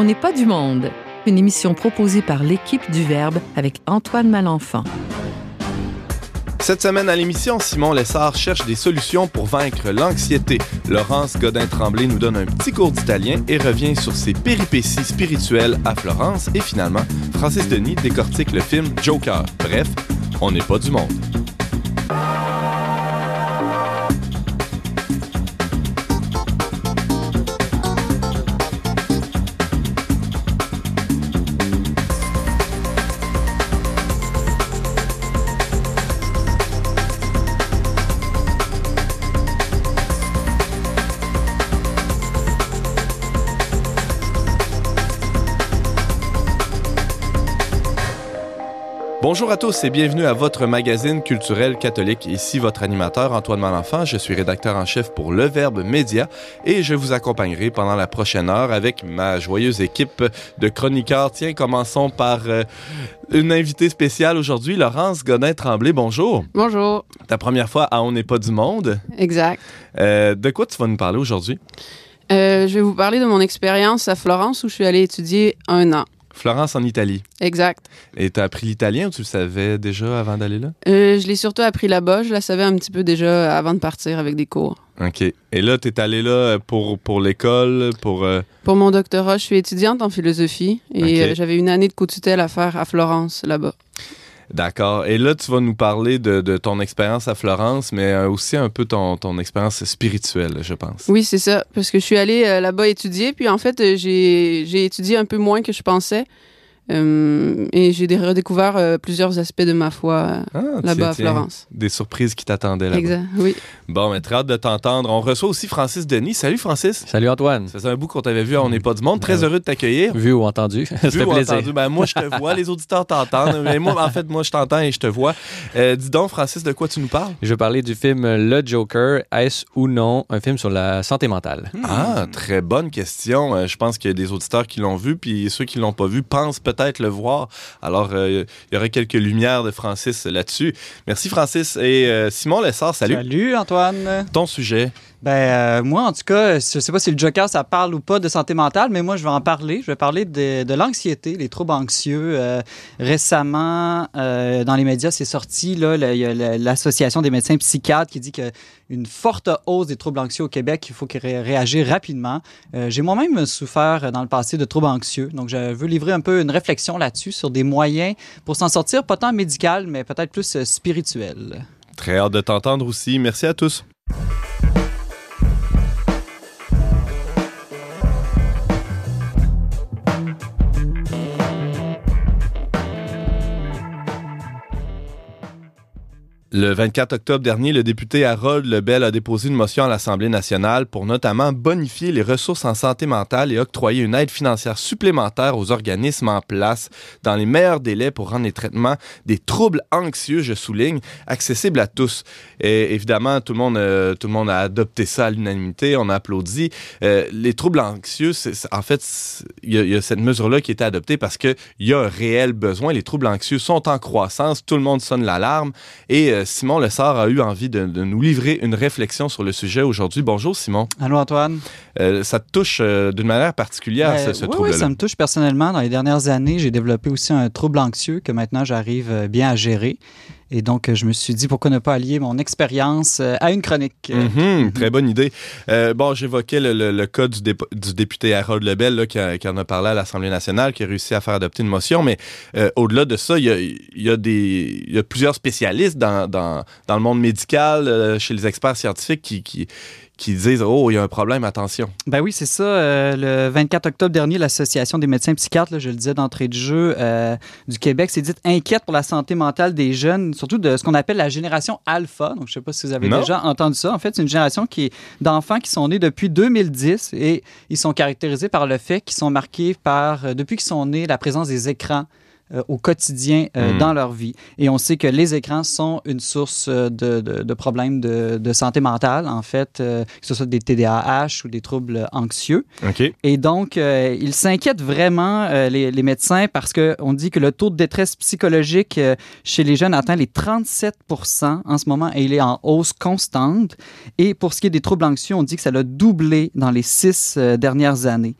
On n'est pas du monde, une émission proposée par l'équipe du Verbe avec Antoine Malenfant. Cette semaine à l'émission, Simon Lessard cherche des solutions pour vaincre l'anxiété. Laurence Godin-Tremblay nous donne un petit cours d'italien et revient sur ses péripéties spirituelles à Florence. Et finalement, Francis Denis décortique le film Joker. Bref, on n'est pas du monde. Bonjour à tous et bienvenue à votre magazine culturel catholique. Ici votre animateur Antoine Malenfant, je suis rédacteur en chef pour Le Verbe Média et je vous accompagnerai pendant la prochaine heure avec ma joyeuse équipe de chroniqueurs. Tiens, commençons par une invitée spéciale aujourd'hui, Laurence Godin-Tremblay. Bonjour. Bonjour. Ta première fois à On n'est pas du monde. Exact. De quoi tu vas nous parler aujourd'hui? Je vais vous parler de mon expérience à Florence où je suis allée étudier un an. Florence en Italie. Exact. Et tu as appris l'italien ou tu le savais déjà avant d'aller là? Je l'ai surtout appris là-bas. Je la savais un petit peu déjà avant de partir avec des cours. OK. Et là, tu es allée là pour l'école, Pour mon doctorat, je suis étudiante en philosophie et j'avais une année de co-tutelle à faire à Florence, là-bas. D'accord. Et là, tu vas nous parler de ton expérience à Florence, mais aussi un peu ton expérience spirituelle, je pense. Oui, c'est ça, parce que je suis allée là-bas étudier, puis en fait, j'ai étudié un peu moins que je pensais, et j'ai redécouvert plusieurs aspects de ma foi là-bas à Florence. Des surprises qui t'attendaient là-bas. Exact, oui. Bon, mais très hâte de t'entendre. On reçoit aussi Francis Denis. Salut, Francis. Salut, Antoine. Ça faisait un bout qu'on t'avait vu à On n'est pas du monde. Très heureux de t'accueillir. Vu ou entendu. Vu ou plaisir. Entendu. Ben, moi, je te vois. Les auditeurs t'entendent. Mais moi, en fait, je t'entends et je te vois. Dis donc, Francis, de quoi tu nous parles? Je vais parler du film Le Joker. Est-ce ou non un film sur la santé mentale? Ah, très bonne question. Je pense qu'il y a des auditeurs qui l'ont vu, puis ceux qui l'ont pas vu pensent peut-être le voir. Alors, il y aurait quelques lumières de Francis là-dessus. Merci, Francis. Et Simon Lessard, salut. Salut, Antoine. Ton sujet? Moi, en tout cas, je ne sais pas si le Joker, ça parle ou pas de santé mentale, mais moi, je vais en parler. Je vais parler de l'anxiété, les troubles anxieux. Récemment, dans les médias, c'est sorti, il y a l'Association des médecins psychiatres qui dit qu'une forte hausse des troubles anxieux au Québec, il faut réagir rapidement. J'ai moi-même souffert dans le passé de troubles anxieux, donc je veux livrer un peu une réflexion là-dessus sur des moyens pour s'en sortir, pas tant médical, mais peut-être plus spirituel. Très hâte de t'entendre aussi. Merci à tous. Le 24 octobre dernier, le député Harold Lebel a déposé une motion à l'Assemblée nationale pour notamment bonifier les ressources en santé mentale et octroyer une aide financière supplémentaire aux organismes en place dans les meilleurs délais pour rendre les traitements des troubles anxieux, je souligne, accessibles à tous. Et évidemment, tout le monde a adopté ça à l'unanimité, on a applaudi. Les troubles anxieux, il y a cette mesure-là qui a été adoptée parce qu'il y a un réel besoin. Les troubles anxieux sont en croissance, tout le monde sonne l'alarme et Simon Lessard a eu envie de nous livrer une réflexion sur le sujet aujourd'hui. Bonjour, Simon. Allô, Antoine. Ça te touche d'une manière particulière, ce trouble-là? Oui, ça me touche personnellement. Dans les dernières années, j'ai développé aussi un trouble anxieux que maintenant j'arrive bien à gérer. Et donc, je me suis dit, pourquoi ne pas allier mon expérience à une chronique? Très bonne idée. J'évoquais le cas du député Harold Lebel qui en a parlé à l'Assemblée nationale, qui a réussi à faire adopter une motion. Mais au-delà de ça, il y a plusieurs spécialistes dans le monde médical, chez les experts scientifiques qui disent « Oh, il y a un problème, attention ». Ben oui, c'est ça. Le 24 octobre dernier, l'Association des médecins psychiatres, je le disais d'entrée de jeu, du Québec, s'est dite inquiète pour la santé mentale des jeunes, surtout de ce qu'on appelle la génération alpha. Donc, je ne sais pas si vous avez déjà entendu ça. En fait, c'est une génération d'enfants qui sont nés depuis 2010 et ils sont caractérisés par le fait qu'ils sont marqués depuis qu'ils sont nés, la présence des écrans au quotidien dans leur vie. Et on sait que les écrans sont une source de problèmes de santé mentale, en fait, que ce soit des TDAH ou des troubles anxieux. Okay. Et donc, ils s'inquiètent vraiment, les médecins, parce qu'on dit que le taux de détresse psychologique chez les jeunes atteint les 37% en ce moment et il est en hausse constante. Et pour ce qui est des troubles anxieux, on dit que ça l'a doublé dans les 6 dernières années.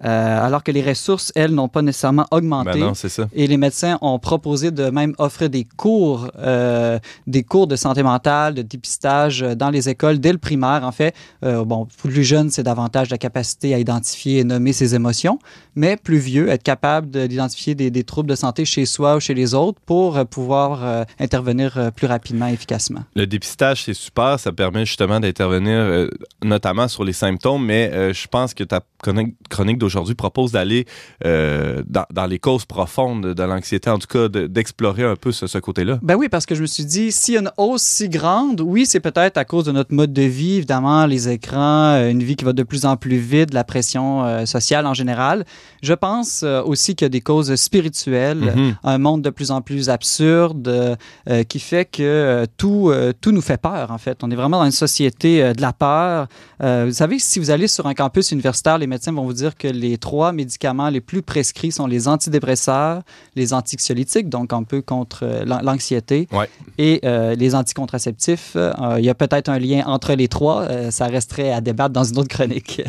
alors que les ressources, elles, n'ont pas nécessairement augmenté. Ben non, c'est ça. Et les médecins ont proposé de même offrir des cours de santé mentale, de dépistage dans les écoles dès le primaire. En fait, bon, plus jeune, c'est davantage la capacité à identifier et nommer ses émotions, mais plus vieux, être capable d'identifier des troubles de santé chez soi ou chez les autres pour pouvoir intervenir plus rapidement et efficacement. Le dépistage, c'est super, ça permet justement d'intervenir notamment sur les symptômes, mais je pense que ta chronique d'aujourd'hui propose d'aller dans les causes profondes de l'anxiété, en tout cas d'explorer un peu ce côté-là. Ben oui, parce que je me suis dit, s'il y a une hausse si grande, oui, c'est peut-être à cause de notre mode de vie, évidemment, les écrans, une vie qui va de plus en plus vite, la pression sociale en général. Je pense aussi qu'il y a des causes spirituelles, un monde de plus en plus absurde qui fait que tout nous fait peur, en fait. On est vraiment dans une société de la peur. Vous savez, si vous allez sur un campus universitaire, les médecins vont vous dire que les 3 médicaments les plus prescrits sont les antidépresseurs, les anxiolytiques, donc un peu contre l'anxiété, ouais, et les anticontraceptifs. Il y a peut-être un lien entre les 3. Ça resterait à débattre dans une autre chronique.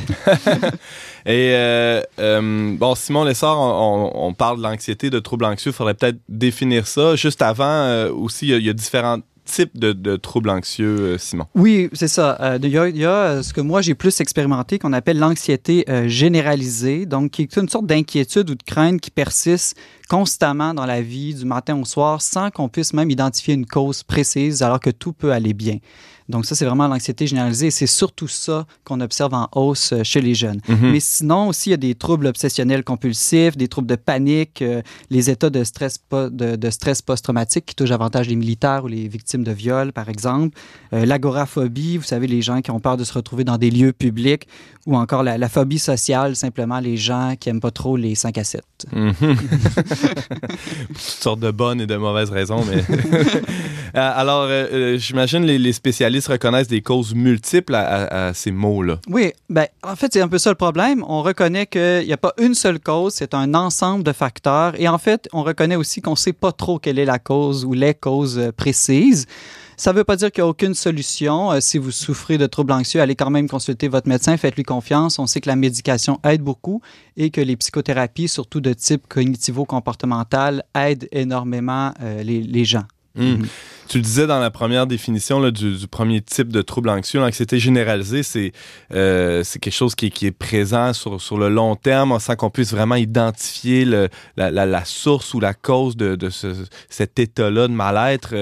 Et bon, Simon Lessard, on parle de l'anxiété, de troubles anxieux. Il faudrait peut-être définir ça. Juste avant, aussi, il y a différentes type de troubles anxieux, Simon. Oui, c'est ça. Il y a ce que moi, j'ai plus expérimenté, qu'on appelle l'anxiété généralisée, donc qui est une sorte d'inquiétude ou de crainte qui persiste constamment dans la vie, du matin au soir, sans qu'on puisse même identifier une cause précise, alors que tout peut aller bien. Donc ça, c'est vraiment l'anxiété généralisée, et c'est surtout ça qu'on observe en hausse chez les jeunes. Mais sinon, aussi, il y a des troubles obsessionnels compulsifs, des troubles de panique, les états de stress, stress post-traumatique qui touchent davantage les militaires ou les victimes de viol, par exemple. L'agoraphobie, vous savez, les gens qui ont peur de se retrouver dans des lieux publics, ou encore la phobie sociale, simplement les gens qui n'aiment pas trop les 5 à 7. Toutes sortes de bonnes et de mauvaises raisons, mais... Alors, j'imagine les spécialistes reconnaissent des causes multiples à ces mots-là. Oui, ben, en fait, c'est un peu ça le problème. On reconnaît qu'il n'y a pas une seule cause, c'est un ensemble de facteurs. Et en fait, on reconnaît aussi qu'on ne sait pas trop quelle est la cause ou les causes précises. Ça ne veut pas dire qu'il n'y a aucune solution. Si vous souffrez de troubles anxieux, allez quand même consulter votre médecin, faites-lui confiance. On sait que la médication aide beaucoup et que les psychothérapies, surtout de type cognitivo-comportemental, aident énormément les gens. Tu le disais dans la première définition là, du premier type de trouble anxieux, l'anxiété généralisée, c'est quelque chose qui est présent sur le long terme sans qu'on puisse vraiment identifier la source ou la cause de cet état-là de mal-être.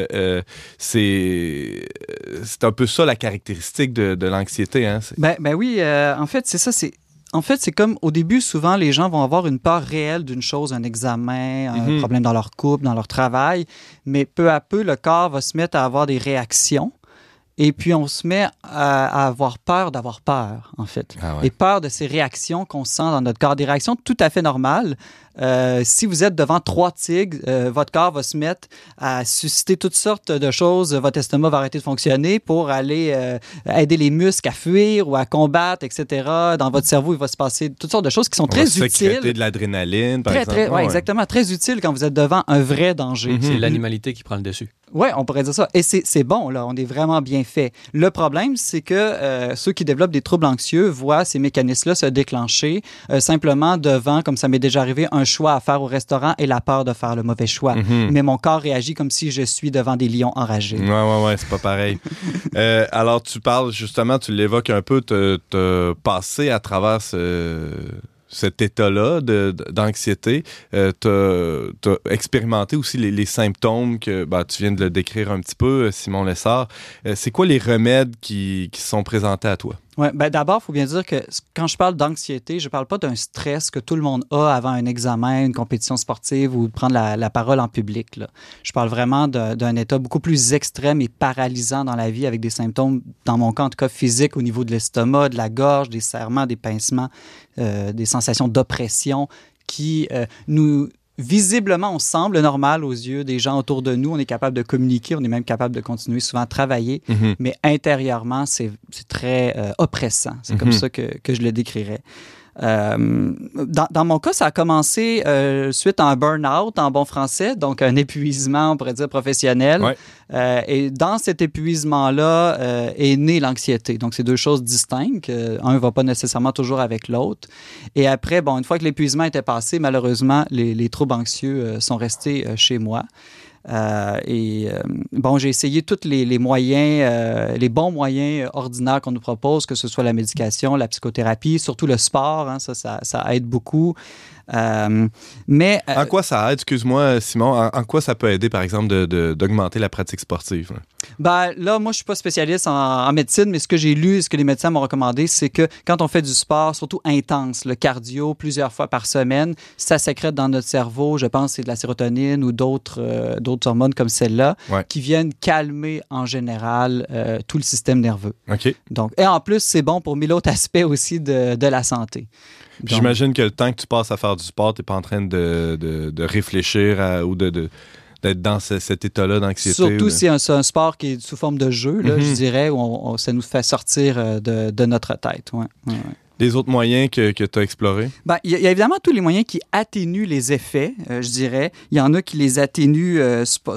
C'est un peu ça la caractéristique de l'anxiété. Hein? Ben oui, en fait, c'est ça, En fait, c'est comme au début, souvent, les gens vont avoir une peur réelle d'une chose, un examen, un problème dans leur couple, dans leur travail. Mais peu à peu, le corps va se mettre à avoir des réactions. Et puis, on se met à avoir peur d'avoir peur, en fait. Ah ouais. Et peur de ces réactions qu'on sent dans notre corps. Des réactions tout à fait normales. Si vous êtes devant 3 tigres, votre corps va se mettre à susciter toutes sortes de choses. Votre estomac va arrêter de fonctionner pour aller aider les muscles à fuir ou à combattre, etc. Dans votre cerveau, il va se passer toutes sortes de choses qui sont très utiles. Sécréter de l'adrénaline, par exemple. Oui, ouais. Exactement. Très utile quand vous êtes devant un vrai danger. C'est l'animalité qui prend le dessus. Oui, on pourrait dire ça. Et c'est bon, là, on est vraiment bien fait. Le problème, c'est que ceux qui développent des troubles anxieux voient ces mécanismes-là se déclencher simplement devant, comme ça m'est déjà arrivé, un choix à faire au restaurant et la peur de faire le mauvais choix. Mais mon corps réagit comme si je suis devant des lions enragés. Oui, oui, oui, c'est pas pareil. Alors, tu parles justement, tu l'évoques un peu, te passer à travers cet état-là d'anxiété, t'as expérimenté aussi les symptômes que tu viens de le décrire un petit peu, Simon Lessard. C'est quoi les remèdes qui sont présentés à toi? Ouais, ben d'abord, il faut bien dire que quand je parle d'anxiété, je ne parle pas d'un stress que tout le monde a avant un examen, une compétition sportive ou de prendre la parole en public, là. Je parle vraiment d'un état beaucoup plus extrême et paralysant dans la vie avec des symptômes, dans mon cas en tout cas physiques, au niveau de l'estomac, de la gorge, des serrements, des pincements, des sensations d'oppression qui nous... Visiblement, on semble normal aux yeux des gens autour de nous. On est capable de communiquer, on est même capable de continuer souvent à travailler. Mais intérieurement, c'est très oppressant. C'est comme ça que je le décrirais. Dans mon cas, ça a commencé suite à un burn-out en bon français, donc un épuisement, on pourrait dire, professionnel. Ouais. Et dans cet épuisement-là est née l'anxiété. Donc, c'est deux choses distinctes. Un ne va pas nécessairement toujours avec l'autre. Et après, bon, une fois que l'épuisement était passé, malheureusement, les troubles anxieux sont restés chez moi. Bon, j'ai essayé tous les moyens, les bons moyens ordinaires qu'on nous propose, que ce soit la médication, la psychothérapie, surtout le sport, hein, ça aide beaucoup. Mais en quoi ça aide, excuse-moi Simon, en quoi ça peut aider par exemple d'augmenter la pratique sportive? Ben là, moi je suis pas spécialiste en médecine, mais ce que j'ai lu, ce que les médecins m'ont recommandé, c'est que quand on fait du sport, surtout intense, le cardio plusieurs fois par semaine, ça sécrète dans notre cerveau, je pense que c'est de la sérotonine ou d'autres hormones comme celle-là, ouais, qui viennent calmer en général tout le système nerveux. Okay. Donc, et en plus, c'est bon pour mille autres aspects aussi de la santé. Puis j'imagine que le temps que tu passes à faire du sport, tu n'es pas en train de réfléchir ou d'être dans cet état-là d'anxiété. Surtout si c'est un sport qui est sous forme de jeu, là, je dirais, où ça nous fait sortir de notre tête. Ouais, ouais, ouais. Les autres moyens que tu as explorés? Ben, y a évidemment tous les moyens qui atténuent les effets, je dirais. Il y en a qui les atténuent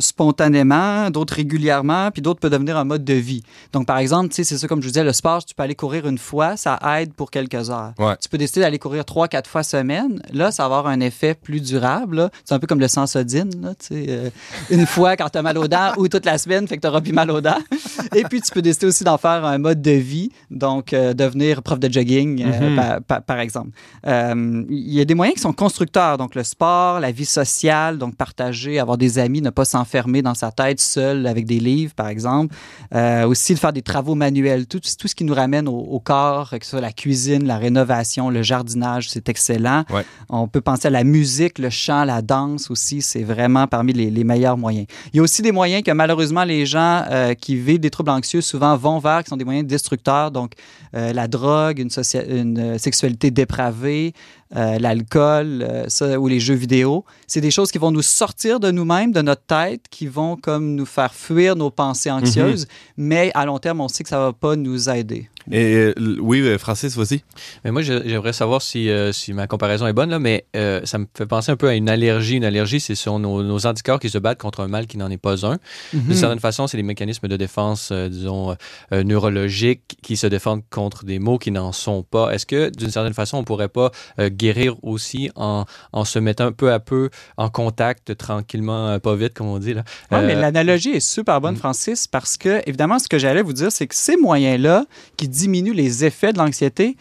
spontanément, d'autres régulièrement, puis d'autres peuvent devenir un mode de vie. Donc, par exemple, c'est ça, comme je vous disais, le sport, tu peux aller courir une fois, ça aide pour quelques heures. Ouais. Tu peux décider d'aller courir 3-4 fois semaine. Là, ça va avoir un effet plus durable, là. C'est un peu comme le Sensodyne, là, une fois quand tu as mal aux dents ou toute la semaine, fait que tu n'auras plus mal aux dents. Et puis, tu peux décider aussi d'en faire un mode de vie, donc devenir prof de jogging, par exemple. Il y a des moyens qui sont constructeurs, donc le sport, la vie sociale, donc partager, avoir des amis, ne pas s'enfermer dans sa tête seul avec des livres, par exemple. Aussi, de faire des travaux manuels, tout ce qui nous ramène au corps, que ce soit la cuisine, la rénovation, le jardinage, c'est excellent. Ouais. On peut penser à la musique, le chant, la danse aussi, c'est vraiment parmi les meilleurs moyens. Il y a aussi des moyens que malheureusement les gens qui vivent des troubles anxieux souvent vont vers, qui sont des moyens destructeurs, donc la drogue, une sexualité dépravée, l'alcool ou les jeux vidéo. C'est des choses qui vont nous sortir de nous-mêmes, de notre tête, qui vont comme nous faire fuir nos pensées anxieuses, mais à long terme, on sait que ça ne va pas nous aider. Et, oui, Francis, vas-y. Mais moi, j'aimerais savoir si ma comparaison est bonne, là, mais ça me fait penser un peu à une allergie. Une allergie, c'est sur nos anticorps qui se battent contre un mal qui n'en est pas un. D'une certaine façon, c'est des mécanismes de défense, disons, neurologiques qui se défendent contre des maux qui n'en sont pas. Est-ce que, d'une certaine façon, on ne pourrait pas guérir aussi en se mettant peu à peu en contact, tranquillement, pas vite, comme on dit, là? Oui, mais l'analogie est super bonne, Francis, parce que, évidemment, ce que j'allais vous dire, c'est que ces moyens-là qui diminuent les effets de l'anxiété,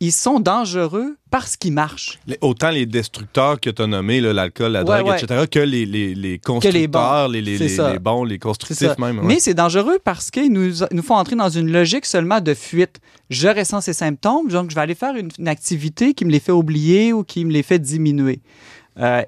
ils sont dangereux parce qu'ils marchent. Autant les destructeurs que tu as nommés, là, l'alcool, la drogue, etc., que les constructeurs, les bons, les constructifs même. Ouais. Mais c'est dangereux parce qu'ils nous font entrer dans une logique seulement de fuite. Je ressens ces symptômes, donc je vais aller faire une activité qui me les fait oublier ou qui me les fait diminuer.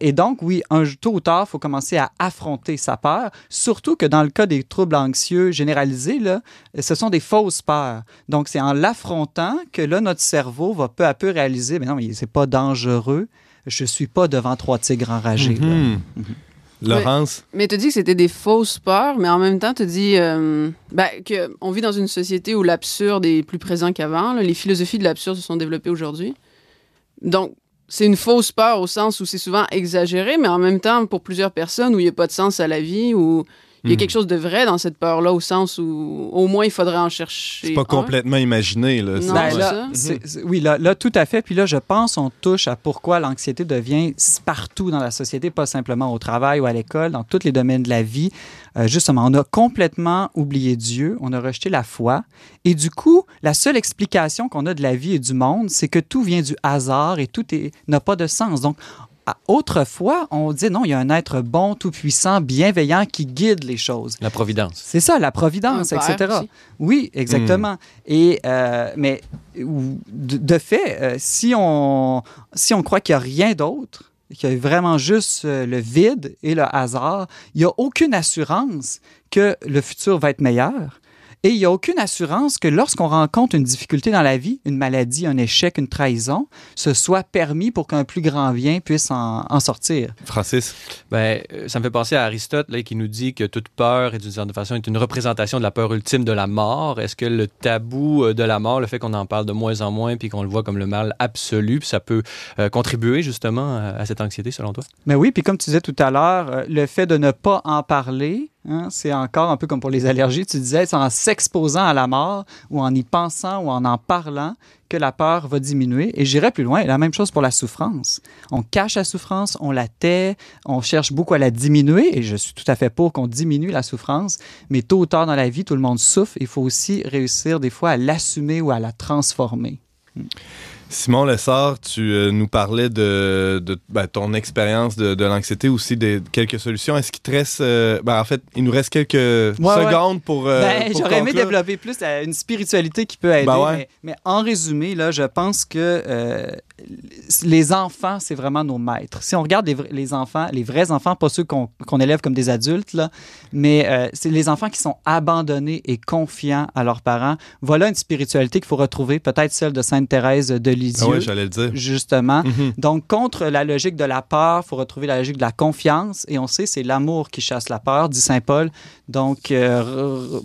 Et donc, oui, tôt ou tard, il faut commencer à affronter sa peur, surtout que dans le cas des troubles anxieux généralisés, là, ce sont des fausses peurs. Donc, c'est en l'affrontant que là, notre cerveau va peu à peu réaliser « Mais non, mais c'est pas dangereux, je suis pas devant 3 tigres enragés. » Laurence? Mais tu dis que c'était des fausses peurs, mais en même temps, tu dis qu'on vit dans une société où l'absurde est plus présent qu'avant. Là. Les philosophies de l'absurde se sont développées aujourd'hui. Donc, c'est une fausse peur au sens où c'est souvent exagéré, mais en même temps, pour plusieurs personnes, où il n'y a pas de sens à la vie, où il y a quelque chose de vrai dans cette peur-là, au sens où au moins il faudrait en chercher. C'est pas complètement imaginé. Là, non, ben, là, là, tout à fait. Puis là, je pense on touche à pourquoi l'anxiété devient partout dans la société, pas simplement au travail ou à l'école, dans tous les domaines de la vie. Justement, on a complètement oublié Dieu, on a rejeté la foi. Et du coup, la seule explication qu'on a de la vie et du monde, c'est que tout vient du hasard et tout n'a pas de sens. Donc, autrefois, on dit non, il y a un être bon, tout-puissant, bienveillant qui guide les choses. La providence. C'est ça, la providence, etc. Aussi. Oui, exactement. Et, mais de fait, si on croit qu'il n'y a rien d'autre, qu'il y a vraiment juste le vide et le hasard, il n'y a aucune assurance que le futur va être meilleur. Et il n'y a aucune assurance que lorsqu'on rencontre une difficulté dans la vie, une maladie, un échec, une trahison, ce soit permis pour qu'un plus grand bien puisse en sortir. Francis? Ben, ça me fait penser à Aristote là, qui nous dit que toute peur, d'une certaine façon, est une représentation de la peur ultime de la mort. Est-ce que le tabou de la mort, le fait qu'on en parle de moins en moins puis qu'on le voit comme le mal absolu, puis ça peut contribuer justement à cette anxiété, selon toi? Ben oui, puis comme tu disais tout à l'heure, le fait de ne pas en parler, hein, c'est encore un peu comme pour les allergies, tu disais, c'est en s'exposant à la mort ou en y pensant ou en parlant que la peur va diminuer. Et j'irai plus loin, la même chose pour la souffrance. On cache la souffrance, on la tait, on cherche beaucoup à la diminuer, et je suis tout à fait pour qu'on diminue la souffrance, mais tôt ou tard dans la vie, tout le monde souffre. Il faut aussi réussir des fois à l'assumer ou à la transformer. Simon Lessard, tu nous parlais de ton expérience de l'anxiété, aussi de quelques solutions. Est-ce qu'il te reste... en fait, il nous reste quelques secondes pour pour j'aurais aimé développer plus une spiritualité qui peut aider. Mais en résumé, là, je pense que les enfants, c'est vraiment nos maîtres. Si on regarde les enfants, les vrais enfants, pas ceux qu'on élève comme des adultes, là, mais c'est les enfants qui sont abandonnés et confiants à leurs parents. Voilà une spiritualité qu'il faut retrouver, peut-être celle de Sainte Thérèse de Lisieux, j'allais le dire. Justement. Mm-hmm. Donc, contre la logique de la peur, il faut retrouver la logique de la confiance. Et on sait, c'est l'amour qui chasse la peur, dit Saint Paul. Donc,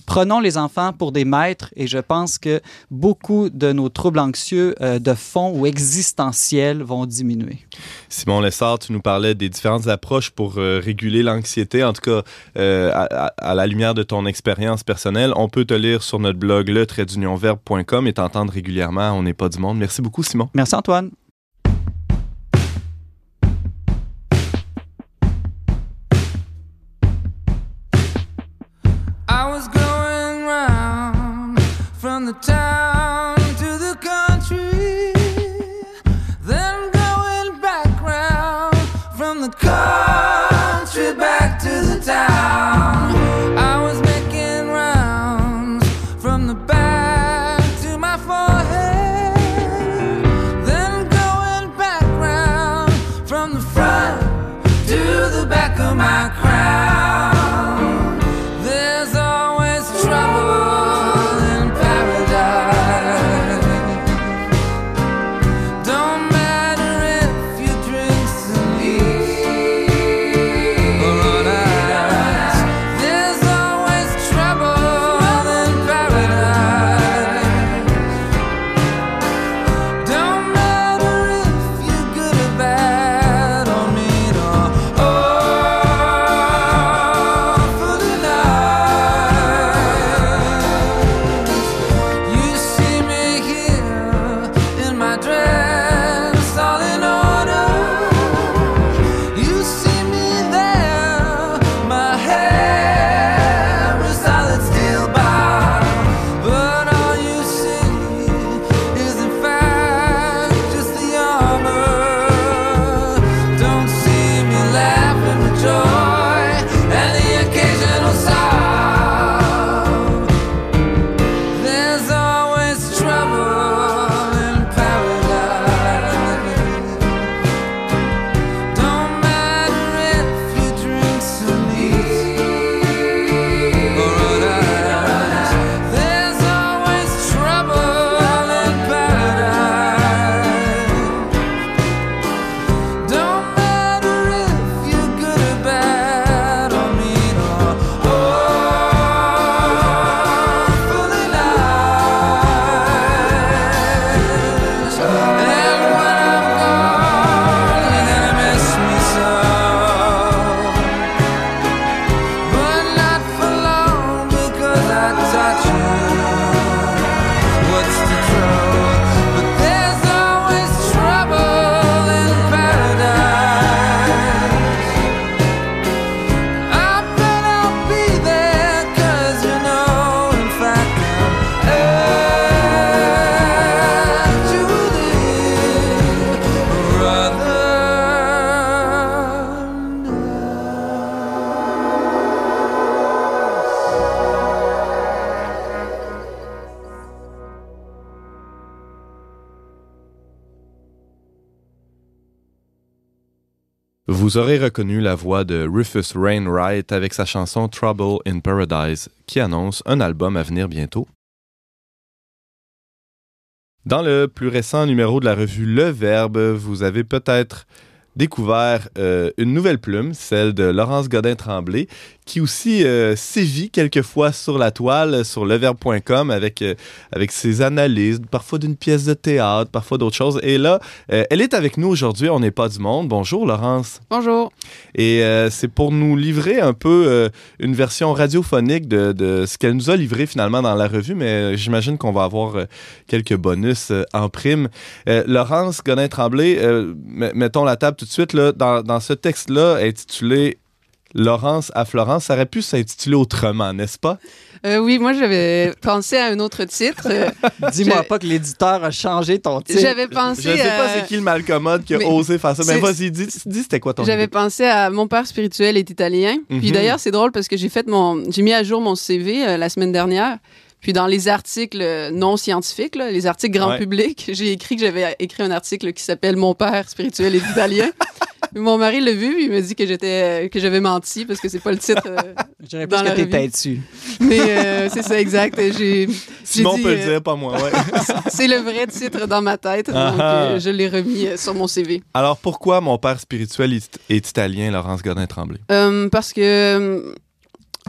prenons les enfants pour des maîtres. Et je pense que beaucoup de nos troubles anxieux de fond ou existentiels vont diminuer. Simon Lessard, tu nous parlais des différentes approches pour réguler l'anxiété. En tout cas, à la lumière de ton expérience personnelle, on peut te lire sur notre blog le-verbe.com et t'entendre régulièrement. On n'est pas du monde. Merci beaucoup, Simon. Merci, Antoine. I was going round from the town to the country, then going back round from the country back to the town. I was making rounds from the back to my forehead, then going Vous aurez reconnu la voix de Rufus Wainwright avec sa chanson « Trouble in Paradise » qui annonce un album à venir bientôt. Dans le plus récent numéro de la revue Le Verbe, vous avez peut-être découvert une nouvelle plume, celle de Laurence Godin-Tremblay, qui aussi sévit quelquefois sur la toile, sur leverbe.com, avec ses analyses, parfois d'une pièce de théâtre, parfois d'autres choses. Et là, elle est avec nous aujourd'hui, On n'est pas du monde. Bonjour, Laurence. Bonjour. Et c'est pour nous livrer un peu une version radiophonique de ce qu'elle nous a livré finalement dans la revue, mais j'imagine qu'on va avoir quelques bonus en prime. Laurence Godin-Tremblay, mettons la table tout de suite, là, dans ce texte-là, intitulé Laurence à Florence, ça aurait pu s'intituler autrement, n'est-ce pas? Oui, moi j'avais pensé à un autre titre. Dis-moi pas que l'éditeur a changé ton titre. J'avais pensé je ne sais pas c'est qui le malcommode qui a osé faire ça, mais vas-y, dis c'était quoi ton titre. J'avais pensé à Mon père spirituel est italien. Mm-hmm. Puis d'ailleurs, c'est drôle parce que j'ai mis à jour mon CV la semaine dernière. Puis dans les articles non scientifiques, là, les articles grand public, j'ai écrit que j'avais écrit un article qui s'appelle « Mon père spirituel est italien ». Mon mari l'a vu, il m'a dit que j'avais menti parce que c'est pas le titre. J'aurais plus que t'étais dessus. Mais c'est ça, exact. Simon peut le dire, pas moi. Ouais. C'est le vrai titre dans ma tête, donc je l'ai remis sur mon CV. Alors pourquoi Mon père spirituel est italien, Laurence Godin-Tremblay? Parce que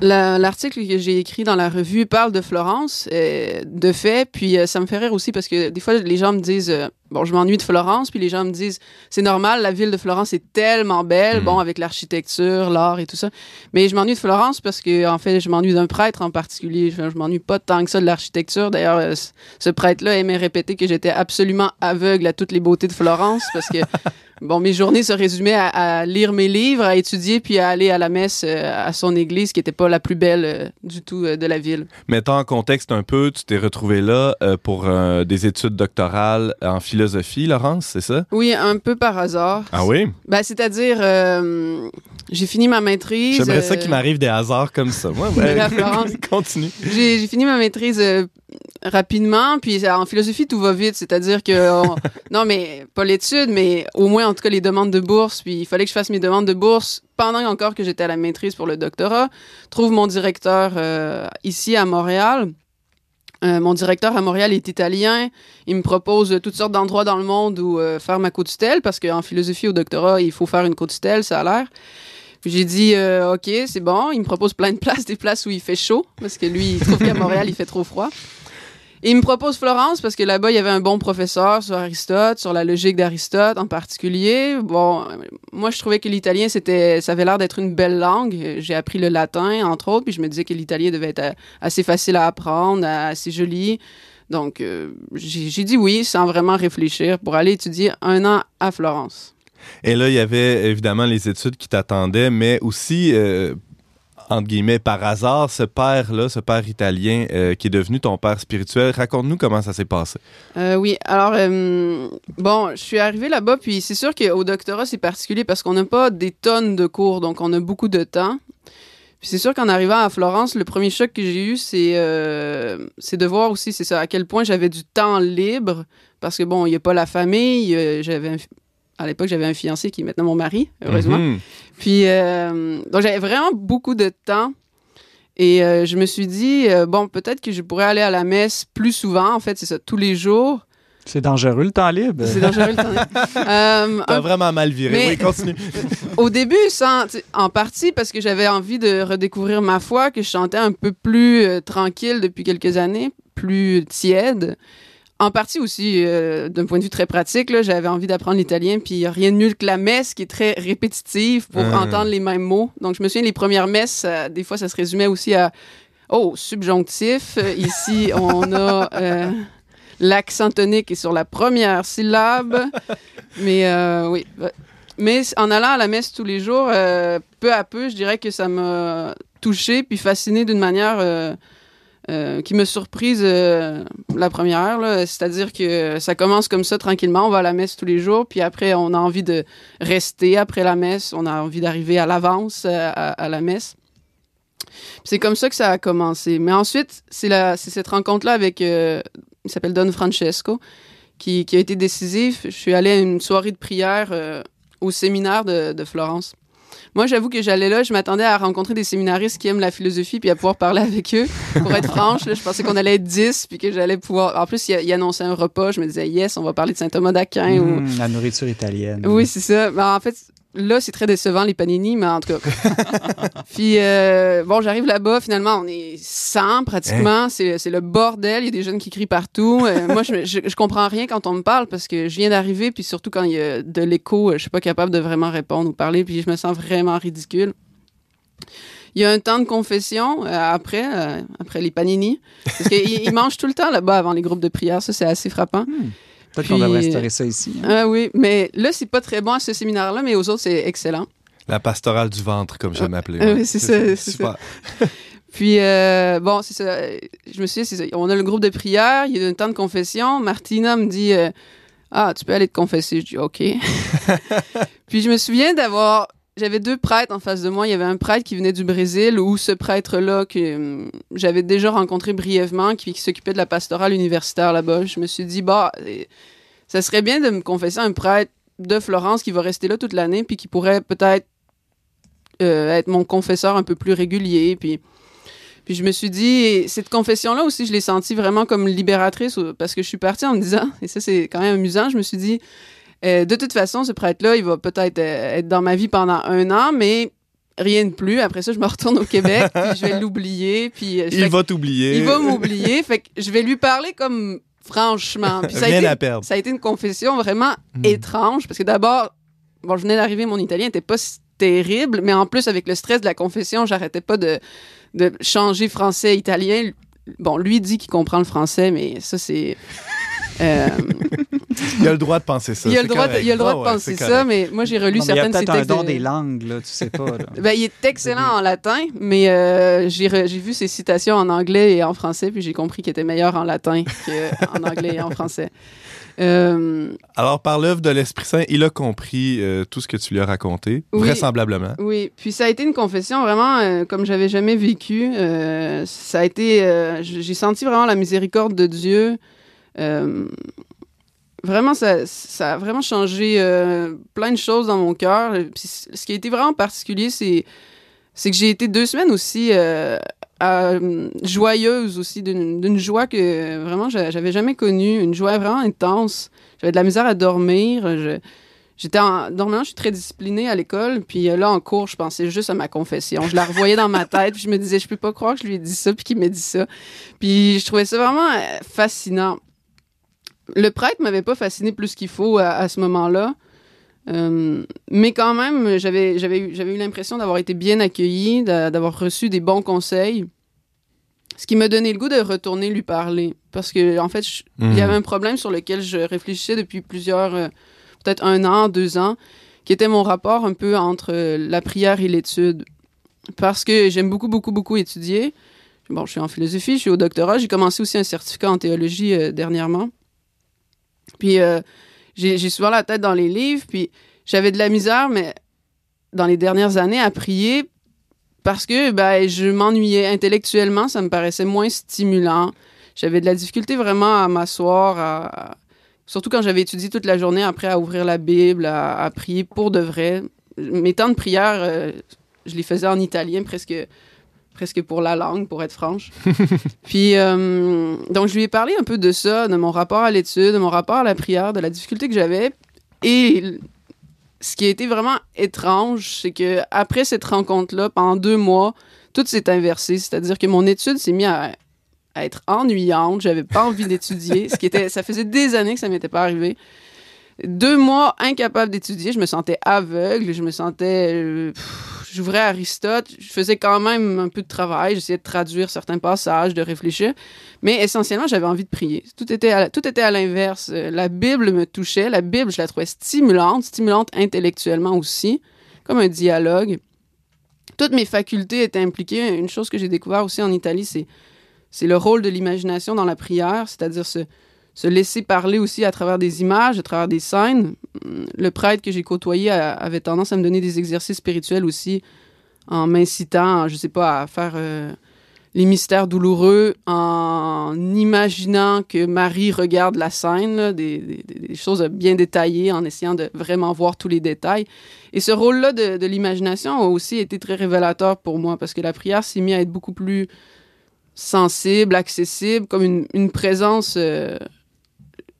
l'article que j'ai écrit dans la revue parle de Florence, de fait, puis ça me fait rire aussi parce que des fois les gens me disent... Bon, je m'ennuie de Florence, puis les gens me disent « C'est normal, la ville de Florence est tellement belle, bon, avec l'architecture, l'art et tout ça. » Mais je m'ennuie de Florence parce que, en fait, je m'ennuie d'un prêtre en particulier. Je m'ennuie pas tant que ça de l'architecture. D'ailleurs, ce prêtre-là aimait répéter que j'étais absolument aveugle à toutes les beautés de Florence parce que, bon, mes journées se résumaient à lire mes livres, à étudier, puis à aller à la messe à son église, qui n'était pas la plus belle du tout de la ville. Mettant en contexte un peu, tu t'es retrouvé là pour des études doctorales en philosophie, Laurence, c'est ça? Oui, un peu par hasard. Ah oui? Ben, c'est-à-dire, j'ai fini ma maîtrise... J'aimerais ça qu'il m'arrive des hasards comme ça. Moi, ben, à Florence. Continue. J'ai fini ma maîtrise rapidement, puis en philosophie, tout va vite. C'est-à-dire que... non, mais pas l'étude, mais au moins, en tout cas, les demandes de bourse. Puis il fallait que je fasse mes demandes de bourse pendant encore que j'étais à la maîtrise pour le doctorat. Trouve mon directeur ici à Montréal. Mon directeur à Montréal est italien. Il me propose toutes sortes d'endroits dans le monde où faire ma co-tutelle, parce qu'en philosophie au doctorat, il faut faire une co-tutelle, ça a l'air. Puis j'ai dit « OK, c'est bon ». Il me propose plein de places, des places où il fait chaud, parce que lui, il trouve qu'à Montréal, il fait trop froid. Et il me propose Florence, parce que là-bas, il y avait un bon professeur sur Aristote, sur la logique d'Aristote en particulier. Bon, moi, je trouvais que l'italien, ça avait l'air d'être une belle langue. J'ai appris le latin, entre autres, puis je me disais que l'italien devait être assez facile à apprendre, assez joli. Donc, j'ai dit oui, sans vraiment réfléchir, pour aller étudier un an à Florence. Et là, il y avait évidemment les études qui t'attendaient, mais aussi... entre guillemets, par hasard, ce père italien qui est devenu ton père spirituel. Raconte-nous comment ça s'est passé. Oui, alors, bon, je suis arrivée là-bas, puis c'est sûr qu'au doctorat, c'est particulier parce qu'on n'a pas des tonnes de cours, donc on a beaucoup de temps. Puis c'est sûr qu'en arrivant à Florence, le premier choc que j'ai eu, c'est de voir aussi, c'est ça, à quel point j'avais du temps libre, parce que, bon, il n'y a pas la famille, à l'époque, j'avais un fiancé qui est maintenant mon mari, heureusement. Mm-hmm. Puis, donc, j'avais vraiment beaucoup de temps. Et je me suis dit, bon, peut-être que je pourrais aller à la messe plus souvent. En fait, c'est ça, tous les jours. C'est dangereux, le temps libre. C'est dangereux, le temps libre. T'as vraiment mal viré. Mais, oui, continue. Au début, en partie, parce que j'avais envie de redécouvrir ma foi, que je chantais un peu plus tranquille depuis quelques années, plus tiède. En partie aussi, d'un point de vue très pratique, là, j'avais envie d'apprendre l'italien, puis il n'y a rien de mieux que la messe qui est très répétitive pour entendre les mêmes mots. Donc, je me souviens, les premières messes, des fois, ça se résumait aussi à « Oh, subjonctif ». Ici, on a l'accent tonique est sur la première syllabe. Mais oui. Mais en allant à la messe tous les jours, peu à peu, je dirais que ça m'a touchée puis fascinée d'une manière... qui me surprise la première, là. C'est-à-dire que ça commence comme ça tranquillement, on va à la messe tous les jours, puis après on a envie de rester après la messe, on a envie d'arriver à l'avance à la messe. Puis c'est comme ça que ça a commencé. Mais ensuite, c'est cette rencontre-là avec, il s'appelle Don Francesco, qui a été décisif. Je suis allée à une soirée de prière au séminaire de Florence. Moi, j'avoue que j'allais là, je m'attendais à rencontrer des séminaristes qui aiment la philosophie puis à pouvoir parler avec eux. Pour être franche, là, je pensais qu'on allait être 10 puis que j'allais pouvoir... En plus, il annonçait un repas. Je me disais, yes, on va parler de Saint-Thomas d'Aquin. Ou... La nourriture italienne. Oui, c'est ça. Mais en fait, là, c'est très décevant, les panini, mais en tout cas. Puis, bon, j'arrive là-bas. Finalement, on est 100 pratiquement. Hein? C'est le bordel. Il y a des jeunes qui crient partout. Moi, je comprends rien quand on me parle parce que je viens d'arriver. Puis surtout, quand il y a de l'écho, je suis pas capable de vraiment répondre ou parler. Puis, je me sens vraiment ridicule. Il y a un temps de confession après les panini. Parce qu'ils mangent tout le temps là-bas avant les groupes de prière. Ça, c'est assez frappant. Peut-être qu'on devrait instaurer ça ici. Hein. Ah oui, mais là, c'est pas très bon à ce séminaire-là, mais aux autres, c'est excellent. La pastorale du ventre, comme j'aime appeler. Oui, c'est ça. Super. Puis, bon, c'est ça. Je me suis dit, c'est ça. On a le groupe de prière, il y a un temps de confession. Martina me dit, ah, tu peux aller te confesser. Je dis, OK. Puis, je me souviens d'avoir... J'avais deux prêtres en face de moi. Il y avait un prêtre qui venait du Brésil ou ce prêtre-là que j'avais déjà rencontré brièvement qui s'occupait de la pastorale universitaire là-bas. Je me suis dit, bah, ça serait bien de me confesser à un prêtre de Florence qui va rester là toute l'année puis qui pourrait peut-être être mon confesseur un peu plus régulier. Puis je me suis dit, cette confession-là aussi, je l'ai sentie vraiment comme libératrice parce que je suis partie en me disant, et ça c'est quand même amusant, je me suis dit... de toute façon, ce prêtre-là, il va peut-être être dans ma vie pendant un an, mais rien de plus. Après ça, je me retourne au Québec, puis je vais l'oublier. Puis, il va t'oublier. Il va m'oublier. Fait que je vais lui parler comme franchement. Puis, ça a été une confession vraiment étrange, parce que d'abord, bon, je venais d'arriver, mon italien n'était pas terrible, mais en plus, avec le stress de la confession, j'arrêtais pas de changer français-italien. Bon, lui dit qu'il comprend le français, mais ça, c'est... il a le droit de penser ça. Il a le droit de penser ça, mais moi j'ai relu certaines de ses textes. Il a peut-être un don des langues, là, tu sais pas. Là. Ben, il est excellent en latin, mais j'ai vu ses citations en anglais et en français, puis j'ai compris qu'il était meilleur en latin qu'en anglais et en français. Alors, par l'œuvre de l'Esprit-Saint, il a compris tout ce que tu lui as raconté, oui, vraisemblablement. Oui, puis ça a été une confession vraiment comme j'avais jamais vécu. Ça a été, j'ai senti vraiment la miséricorde de Dieu. Vraiment, ça a vraiment changé plein de choses dans mon cœur. Puis, ce qui a été vraiment particulier, c'est que j'ai été 2 semaines aussi joyeuse aussi, d'une joie que vraiment j'avais jamais connue, une joie vraiment intense. J'avais de la misère à dormir. Normalement, je suis très disciplinée à l'école, puis là, en cours, je pensais juste à ma confession. Je la revoyais dans ma tête, puis je me disais, je peux pas croire que je lui ai dit ça, puis qu'il m'a dit ça. Puis je trouvais ça vraiment fascinant. Le prêtre m'avait pas fasciné plus qu'il faut à ce moment-là, mais quand même, j'avais eu l'impression d'avoir été bien accueillie, d'avoir reçu des bons conseils, ce qui m'a donné le goût de retourner lui parler. Parce que, en fait, il y avait un problème sur lequel je réfléchissais depuis plusieurs... peut-être 1 an, 2 ans, qui était mon rapport un peu entre la prière et l'étude. Parce que j'aime beaucoup, beaucoup, beaucoup étudier. Bon, je suis en philosophie, je suis au doctorat. J'ai commencé aussi un certificat en théologie dernièrement. Puis, j'ai souvent la tête dans les livres. Puis, j'avais de la misère, mais dans les dernières années, à prier parce que ben, je m'ennuyais intellectuellement. Ça me paraissait moins stimulant. J'avais de la difficulté vraiment à m'asseoir, surtout quand j'avais étudié toute la journée après à ouvrir la Bible, à prier pour de vrai. Mes temps de prière, je les faisais en italien presque pour la langue, pour être franche. Puis, donc, je lui ai parlé un peu de ça, de mon rapport à l'étude, de mon rapport à la prière, de la difficulté que j'avais. Et ce qui a été vraiment étrange, c'est qu'après cette rencontre-là, pendant 2 mois, tout s'est inversé. C'est-à-dire que mon étude s'est mise à être ennuyante, j'avais pas envie d'étudier, ça faisait des années que ça m'était pas arrivé. 2 mois incapable d'étudier, je me sentais aveugle, j'ouvrais Aristote, je faisais quand même un peu de travail, j'essayais de traduire certains passages, de réfléchir, mais essentiellement j'avais envie de prier. Tout était à l'inverse, la Bible me touchait, la Bible je la trouvais stimulante intellectuellement aussi, comme un dialogue. Toutes mes facultés étaient impliquées, une chose que j'ai découvert aussi en Italie, c'est le rôle de l'imagination dans la prière, c'est-à-dire se laisser parler aussi à travers des images, à travers des scènes. Le prêtre que j'ai côtoyé avait tendance à me donner des exercices spirituels aussi en m'incitant, je ne sais pas, à faire les mystères douloureux en imaginant que Marie regarde la scène, là, des choses bien détaillées, en essayant de vraiment voir tous les détails. Et ce rôle-là de l'imagination a aussi été très révélateur pour moi, parce que la prière s'est mise à être beaucoup plus sensible, accessible, comme une présence...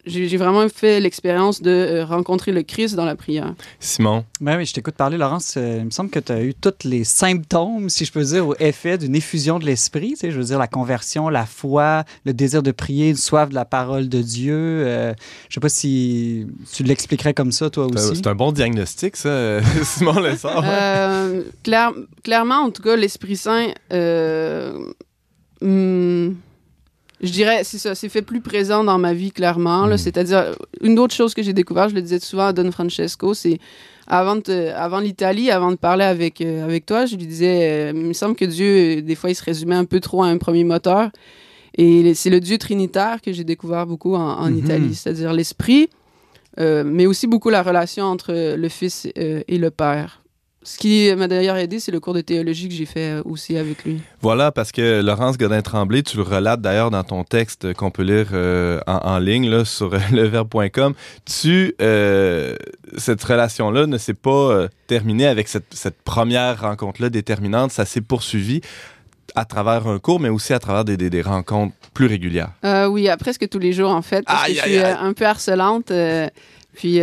J'ai vraiment fait l'expérience de rencontrer le Christ dans la prière. Simon? Ben oui, je t'écoute parler, Laurence. Il me semble que tu as eu tous les symptômes, si je peux dire, au effet d'une effusion de l'esprit. Tu sais, je veux dire, la conversion, la foi, le désir de prier, une soif de la parole de Dieu. Je ne sais pas si tu l'expliquerais comme ça, toi aussi. C'est un bon diagnostic, ça, Simon Lessard. Clairement, en tout cas, l'Esprit Saint... je dirais, c'est ça, c'est fait plus présent dans ma vie, clairement. Là, c'est-à-dire, une autre chose que j'ai découvert, je le disais souvent à Don Francesco, c'est avant l'Italie, avant de parler avec toi, je lui disais, il me semble que Dieu, des fois, il se résumait un peu trop à un premier moteur. Et c'est le Dieu trinitaire que j'ai découvert beaucoup en Italie, c'est-à-dire l'esprit, mais aussi beaucoup la relation entre le Fils et le Père. Ce qui m'a d'ailleurs aidé, c'est le cours de théologie que j'ai fait aussi avec lui. Voilà, parce que Laurence Godin-Tremblay, tu le relates d'ailleurs dans ton texte qu'on peut lire en ligne là, sur leverbe.com. Cette relation-là ne s'est pas terminée avec cette première rencontre-là déterminante. Ça s'est poursuivi à travers un cours, mais aussi à travers des rencontres plus régulières. Oui, à presque tous les jours, en fait, parce que je suis un peu harcelante. Puis,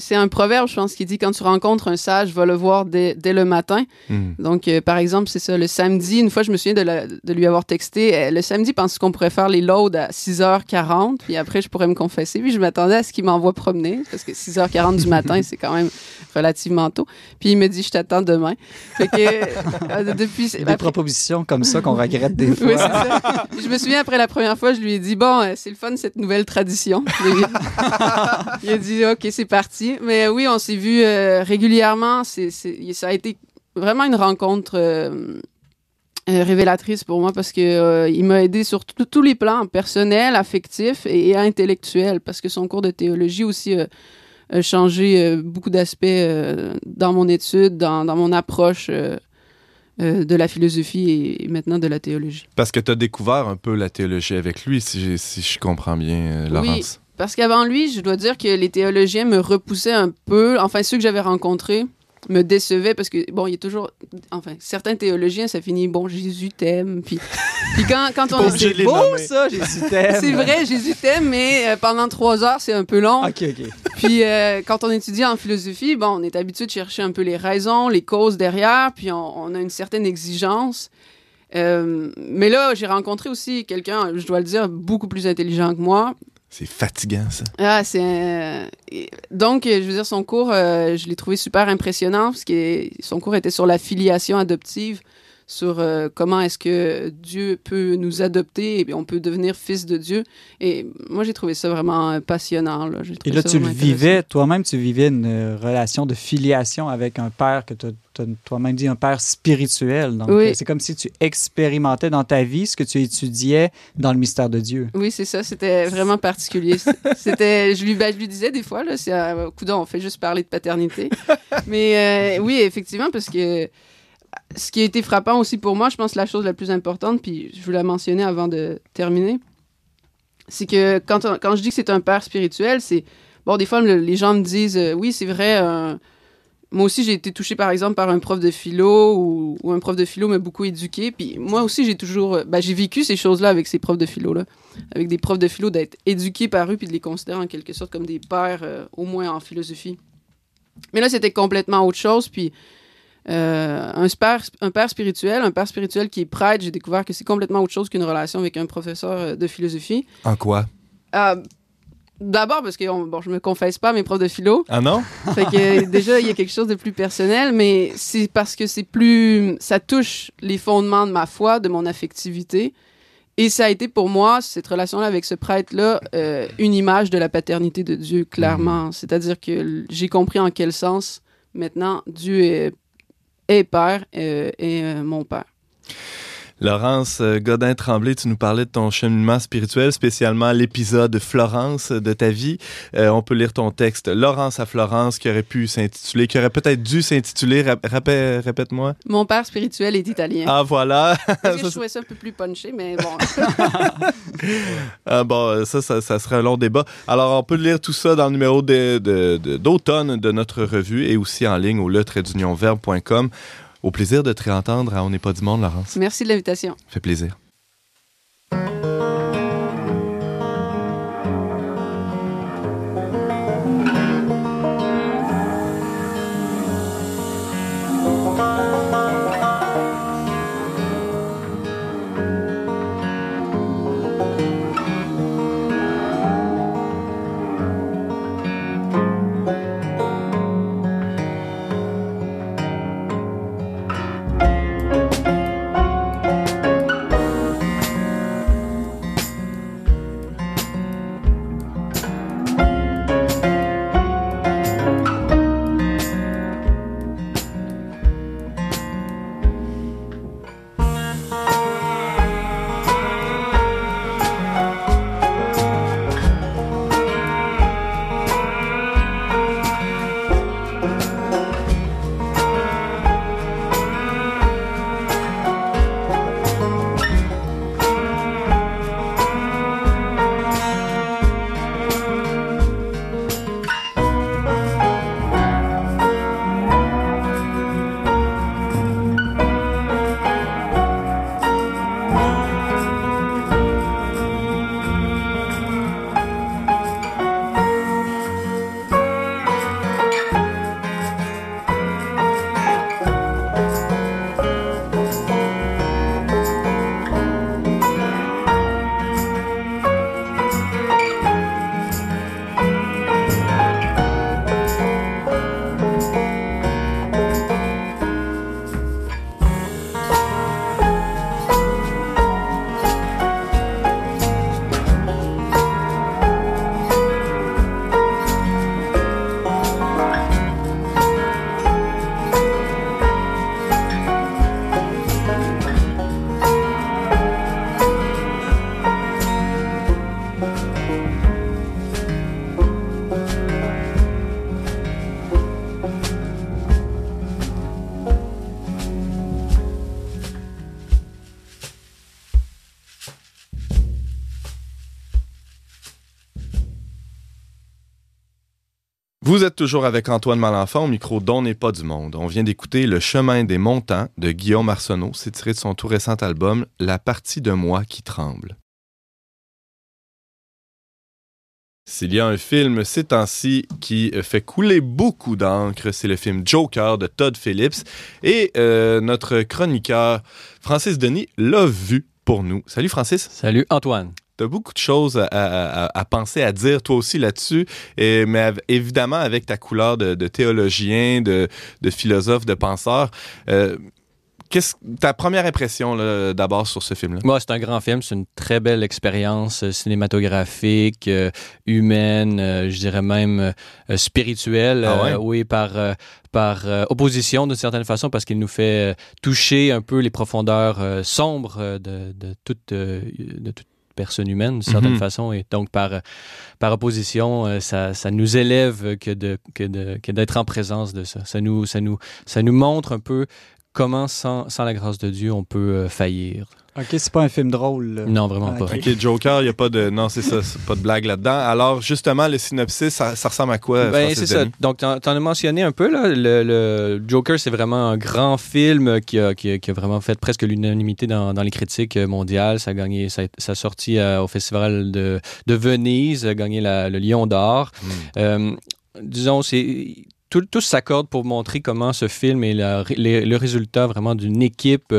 c'est un proverbe, je pense, qui dit « Quand tu rencontres un sage, va le voir dès le matin. » Donc, par exemple, c'est ça, le samedi, une fois, je me souviens de lui avoir texté. Le samedi, pense qu'on pourrait faire les laudes à 6h40, puis après, je pourrais me confesser. Puis, je m'attendais à ce qu'il m'envoie promener, parce que 6h40 du matin, c'est quand même relativement tôt. Puis, il me dit « Je t'attends demain. » Fait que, depuis... Des propositions comme ça qu'on regrette des fois. Oui, c'est ça. Je me souviens, après la première fois, je lui ai dit « Bon, c'est le fun, cette nouvelle tradition. » Il a dit « OK, c'est parti ». Mais oui, on s'est vu régulièrement. Ça a été vraiment une rencontre révélatrice pour moi parce qu'il m'a aidé sur tous les plans, personnel, affectif et intellectuel, parce que son cours de théologie aussi a changé beaucoup d'aspects dans mon étude, dans mon approche de la philosophie et maintenant de la théologie. Parce que tu as découvert un peu la théologie avec lui, si je comprends bien, Laurence. Oui. Parce qu'avant lui, je dois dire que les théologiens me repoussaient un peu. Enfin, ceux que j'avais rencontrés me décevaient parce que, bon, il y a toujours... Enfin, certains théologiens, ça finit, bon, Jésus t'aime. Puis quand on... C'est beau, ça, Jésus t'aime. C'est vrai, Jésus t'aime, mais pendant 3 heures, c'est un peu long. OK. Puis quand on étudie en philosophie, bon, on est habitué de chercher un peu les raisons, les causes derrière, puis on a une certaine exigence. Mais là, j'ai rencontré aussi quelqu'un, je dois le dire, beaucoup plus intelligent que moi. C'est fatigant, ça. Donc, je veux dire, son cours, je l'ai trouvé super impressionnant parce que son cours était sur la filiation adoptive, sur comment est-ce que Dieu peut nous adopter et on peut devenir fils de Dieu. Et moi, j'ai trouvé ça vraiment passionnant. Là. Et là, tu le vivais, toi-même, tu vivais une relation de filiation avec un père que tu as toi-même dit un père spirituel. Donc, oui. C'est comme si tu expérimentais dans ta vie ce que tu étudiais dans le mystère de Dieu. Oui, c'est ça. C'était vraiment particulier. Je lui disais des fois, là, c'est un coup d'on fait juste parler de paternité. Mais oui, effectivement, parce que ce qui a été frappant aussi pour moi, je pense la chose la plus importante, puis je vous la mentionnais avant de terminer, c'est que quand je dis que c'est un père spirituel, c'est... Bon, des fois, les gens me disent « Oui, c'est vrai... Moi aussi, j'ai été touchée, par exemple, par un prof de philo ou un prof de philo m'a beaucoup éduquée. Puis moi aussi, j'ai toujours... j'ai vécu ces choses-là avec ces profs de philo-là. Avec des profs de philo, d'être éduquée par eux puis de les considérer en quelque sorte comme des pères, au moins en philosophie. Mais là, c'était complètement autre chose. Puis un père spirituel qui est prêtre, j'ai découvert que c'est complètement autre chose qu'une relation avec un professeur de philosophie. En quoi? D'abord, parce que je me confesse pas à mes profs de philo. Ah non? Fait que déjà, il y a quelque chose de plus personnel, mais c'est parce que c'est plus... Ça touche les fondements de ma foi, de mon affectivité. Et ça a été pour moi, cette relation-là avec ce prêtre-là, une image de la paternité de Dieu, clairement. C'est-à-dire que j'ai compris en quel sens, maintenant, Dieu est père et mon père. Laurence Godin-Tremblay, tu nous parlais de ton cheminement spirituel, spécialement l'épisode Florence de ta vie. On peut lire ton texte « Laurence à Florence » qui aurait peut-être dû s'intituler, répète-moi. « Mon père spirituel est italien ». Ah, voilà. Parce que je trouvais ça un peu plus punché, mais bon. Ça serait un long débat. Alors, on peut lire tout ça dans le numéro d'automne de notre revue et aussi en ligne au le-verbe.com. Au plaisir de te réentendre à On n'est pas du monde, Laurence. Merci de l'invitation. Ça fait plaisir. Vous êtes toujours avec Antoine Malenfant au micro d'On n'est pas du monde. On vient d'écouter Le chemin des montants de Guillaume Arsenault. C'est tiré de son tout récent album La partie de moi qui tremble. S'il y a un film ces temps-ci qui fait couler beaucoup d'encre, c'est le film Joker de Todd Phillips. Et notre chroniqueur Francis Denis l'a vu pour nous. Salut Francis. Salut Antoine. T'as beaucoup de choses à penser, à dire, toi aussi, là-dessus. Mais évidemment, avec ta couleur de théologien, de philosophe, de penseur, ta première impression, là, d'abord, sur ce film-là? Moi, c'est un grand film. C'est une très belle expérience cinématographique, humaine, je dirais même spirituelle. Ah ouais? Oui, par opposition d'une certaine façon, parce qu'il nous fait toucher un peu les profondeurs sombres de toute personne humaine, d'une certaine façon. Et donc, par opposition, ça nous élève que d'être en présence de ça. Ça nous montre un peu comment, sans la grâce de Dieu, on peut faillir. OK, c'est pas un film drôle. Non, vraiment pas. OK, Joker, il n'y a pas de... Non, c'est ça, c'est pas de blague là-dedans. Alors, justement, le synopsis, ça ressemble à quoi, Francis c'est Denis? Ça. Donc, t'en as mentionné un peu, là. Le Joker, c'est vraiment un grand film qui a vraiment fait presque l'unanimité dans les critiques mondiales. Ça a gagné sa sortie au Festival de Venise, a gagné le Lion d'or. Disons, c'est... Tous s'accordent pour montrer comment ce film est le résultat vraiment d'une équipe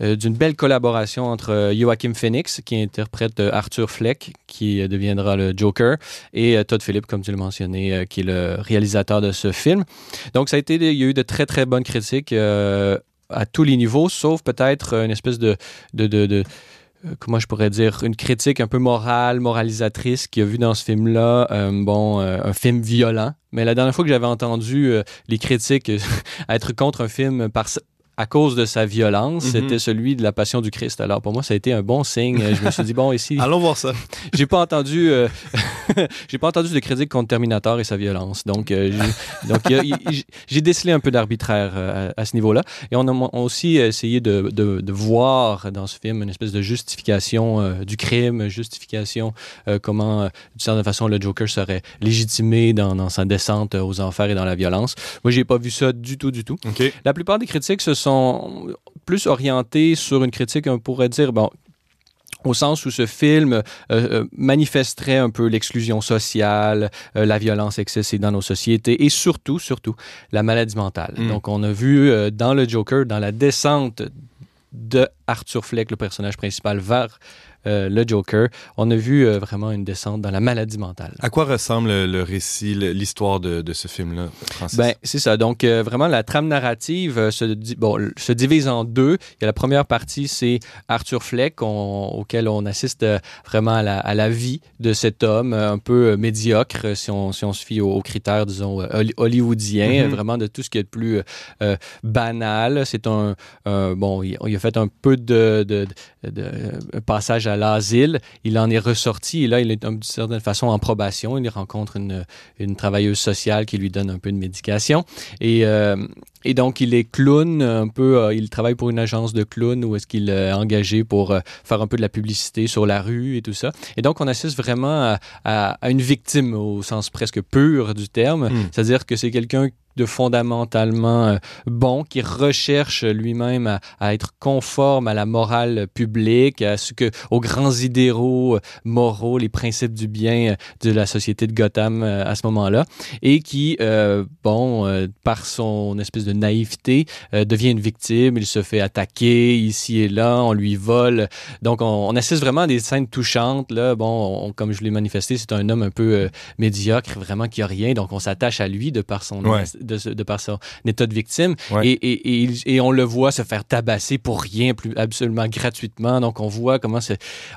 d'une belle collaboration entre Joaquin Phoenix, qui interprète Arthur Fleck, qui deviendra le Joker, et Todd Phillips, comme tu le mentionnais, qui est le réalisateur de ce film. Donc, il y a eu de très, très bonnes critiques à tous les niveaux, sauf peut-être une espèce de comment je pourrais dire, une critique un peu moralisatrice qui a vu dans ce film-là un film violent. Mais la dernière fois que j'avais entendu les critiques être contre un film par à cause de sa violence, c'était celui de la Passion du Christ. Alors pour moi, ça a été un bon signe. Je me suis dit, bon, ici... Allons voir ça. J'ai pas entendu de critique contre Terminator et sa violence. Donc, j'ai décelé un peu d'arbitraire à ce niveau-là. Et on a aussi essayé de voir dans ce film une espèce de justification du crime, justification comment, d'une certaine façon, le Joker serait légitimé dans sa descente aux enfers et dans la violence. Moi, j'ai pas vu ça du tout, du tout. Okay. La plupart des critiques se sont plus orientés sur une critique, on pourrait dire, bon, au sens où ce film manifesterait un peu l'exclusion sociale, la violence excessive dans nos sociétés et surtout, la maladie mentale. Donc, on a vu dans le Joker, dans la descente de Arthur Fleck, le personnage principal, vers le Joker, on a vu vraiment une descente dans la maladie mentale. À quoi ressemble le récit, l'histoire de ce film-là, Francis? Ben, c'est ça. Donc, vraiment, la trame narrative se divise en deux. Il y a la première partie, c'est Arthur Fleck, auquel on assiste vraiment à la vie de cet homme un peu médiocre, si on se fie aux critères, disons, hollywoodiens, vraiment de tout ce qui est de plus banal. C'est il a fait un peu de passage à l'asile, il en est ressorti et là, il est d'une certaine façon en probation. Il rencontre une travailleuse sociale qui lui donne un peu de médication et donc, il est clown un peu. Il travaille pour une agence de clown où est-ce qu'il est engagé pour faire un peu de la publicité sur la rue et tout ça. Et donc, on assiste vraiment à une victime au sens presque pur du terme. C'est-à-dire que c'est quelqu'un de fondamentalement bon, qui recherche lui-même à être conforme à la morale publique, aux grands idéaux moraux, les principes du bien de la société de Gotham à ce moment-là, et qui, par son espèce de naïveté, devient une victime, il se fait attaquer ici et là, on lui vole. Donc, on assiste vraiment à des scènes touchantes. Là. Bon, comme je l'ai manifesté, c'est un homme un peu médiocre, vraiment qui a rien, donc on s'attache à lui de par son... Ouais. De par son état de victime. Ouais. Et on le voit se faire tabasser pour rien, absolument gratuitement. Donc, on voit comment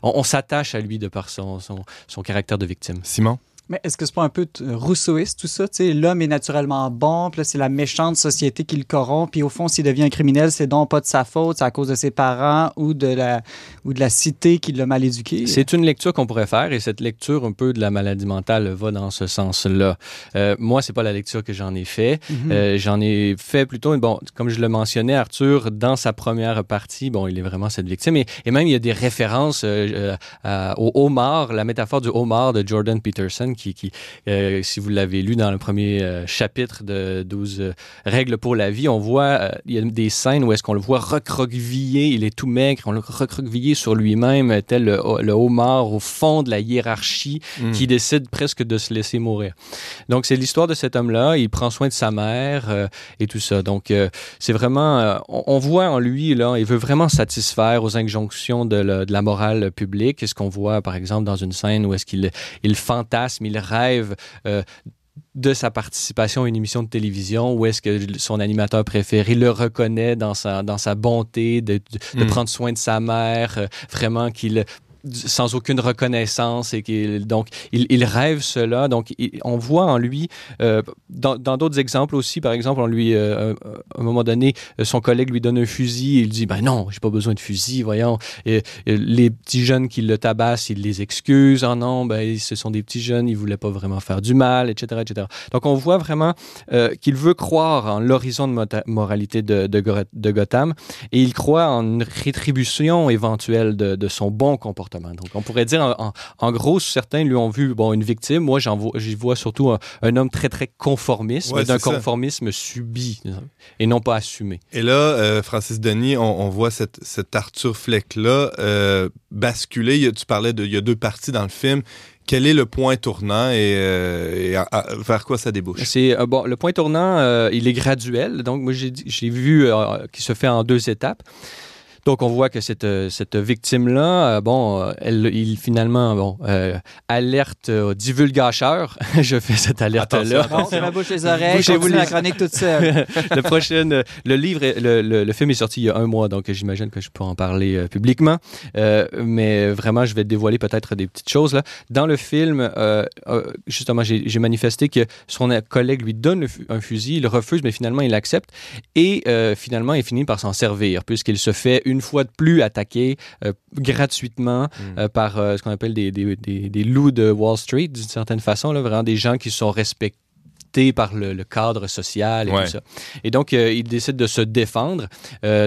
on s'attache à lui de par son caractère de victime. Simon? Mais est-ce que c'est pas un peu rousseauiste, tout ça? T'sais, l'homme est naturellement bon, puis là, c'est la méchante société qui le corrompt, puis au fond, s'il devient un criminel, c'est donc pas de sa faute, c'est à cause de ses parents ou de la cité qui l'a mal éduqué. C'est une lecture qu'on pourrait faire, et cette lecture un peu de la maladie mentale va dans ce sens-là. Moi, c'est pas la lecture que j'en ai fait. J'en ai fait plutôt... Bon, comme je le mentionnais, Arthur, dans sa première partie, bon, il est vraiment cette victime, et même il y a des références au homard, la métaphore du homard de Jordan Peterson, qui, si vous l'avez lu dans le premier chapitre de 12 règles pour la vie, on voit, il y a des scènes où est-ce qu'on le voit recroquevillé, il est tout maigre, on le recroquevillé sur lui-même, tel le homard au fond de la hiérarchie qui décide presque de se laisser mourir. Donc, c'est l'histoire de cet homme-là, il prend soin de sa mère et tout ça. Donc, c'est vraiment, on voit en lui, là, il veut vraiment satisfaire aux injonctions de la morale publique. Ce qu'on voit, par exemple, dans une scène où est-ce qu'il fantasme, il rêve de sa participation à une émission de télévision où est-ce que son animateur préféré le reconnaît dans sa bonté de prendre soin de sa mère, vraiment qu'il... sans aucune reconnaissance et donc il rêve cela. Donc on voit en lui dans d'autres exemples aussi, par exemple on lui à un moment donné son collègue lui donne un fusil et il dit ben non, j'ai pas besoin de fusil, voyons, et les petits jeunes qui le tabassent, il les excuse, ah non, ben ce sont des petits jeunes, ils voulaient pas vraiment faire du mal, etc. Donc on voit vraiment qu'il veut croire en l'horizon de moralité de Gotham et il croit en une rétribution éventuelle de son bon comportement. Donc, on pourrait dire, en gros, certains lui ont vu une victime. Moi, j'y vois surtout un homme très, très conformiste, mais d'un conformisme subi et non pas assumé. Et là, Francis Denis, on voit cet Arthur Fleck-là basculer. Tu parlais il y a deux parties dans le film. Quel est le point tournant et vers quoi ça débouche? Le point tournant, il est graduel. Donc, moi, j'ai vu qu'il se fait en deux étapes. Donc, on voit que cette victime-là, alerte divulgateur. Je fais cette alerte-là. Attention, la bouche, les oreilles. Bouchez-vous la chronique toute seule. Le film est sorti il y a un mois, donc j'imagine que je peux en parler publiquement. Mais vraiment, je vais dévoiler peut-être des petites choses. Là. Dans le film, justement, j'ai manifesté que son collègue lui donne un fusil, il refuse, mais finalement, il l'accepte. Et finalement, il finit par s'en servir, puisqu'il se fait une fois de plus attaquer gratuitement par ce qu'on appelle des loups de Wall Street, d'une certaine façon, là, vraiment des gens qui sont respectés par le cadre social et tout ça. Et donc, il décide de se défendre.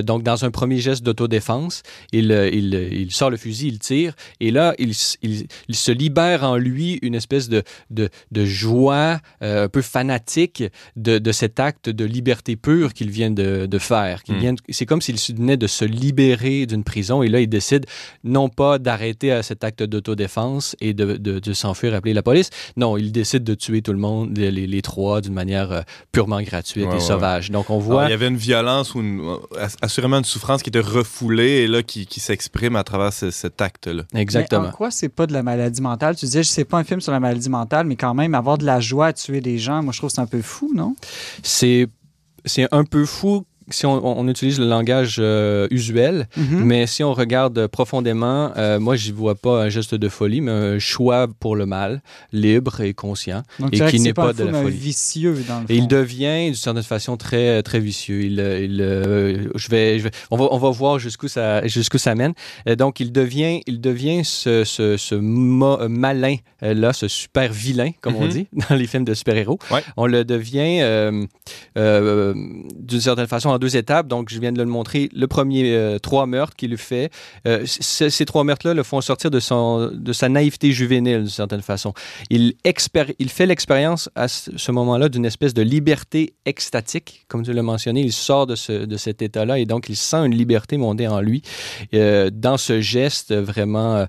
Donc, dans un premier geste d'autodéfense, il sort le fusil, il tire, et là, il se libère en lui une espèce de joie un peu fanatique de cet acte de liberté pure qu'il vient de faire. C'est comme s'il venait de se libérer d'une prison, et là, il décide non pas d'arrêter à cet acte d'autodéfense et de s'enfuir, appeler la police. Non, il décide de tuer tout le monde, les trois, d'une manière purement gratuite et sauvage. Donc, on voit... Alors, il y avait une violence, ou assurément une souffrance qui était refoulée et là, qui s'exprime à travers cet acte-là. Exactement. Mais en quoi c'est pas de la maladie mentale? Tu disais, c'est pas un film sur la maladie mentale, mais quand même, avoir de la joie à tuer des gens, moi, je trouve que c'est un peu fou, non? C'est un peu fou si on utilise le langage usuel, mais si on regarde profondément, moi, j'y vois pas un geste de folie, mais un choix pour le mal, libre et conscient, donc, et qui n'est pas de la folie. Vicieux, dans le fond. Et il devient, d'une certaine façon, très, très vicieux. On va voir jusqu'où ça mène. Donc, il devient ce malin, là, ce super vilain, comme on dit, dans les films de super-héros. Ouais. On le devient, d'une certaine façon, en deux étapes. Donc, je viens de le montrer. Le premier, trois meurtres qu'il fait. Ces trois meurtres-là le font sortir de sa naïveté juvénile, d'une certaine façon. Il fait l'expérience, à ce moment-là, d'une espèce de liberté extatique. Comme tu l'as mentionné, il sort de cet état-là et donc, il sent une liberté monter en lui dans ce geste vraiment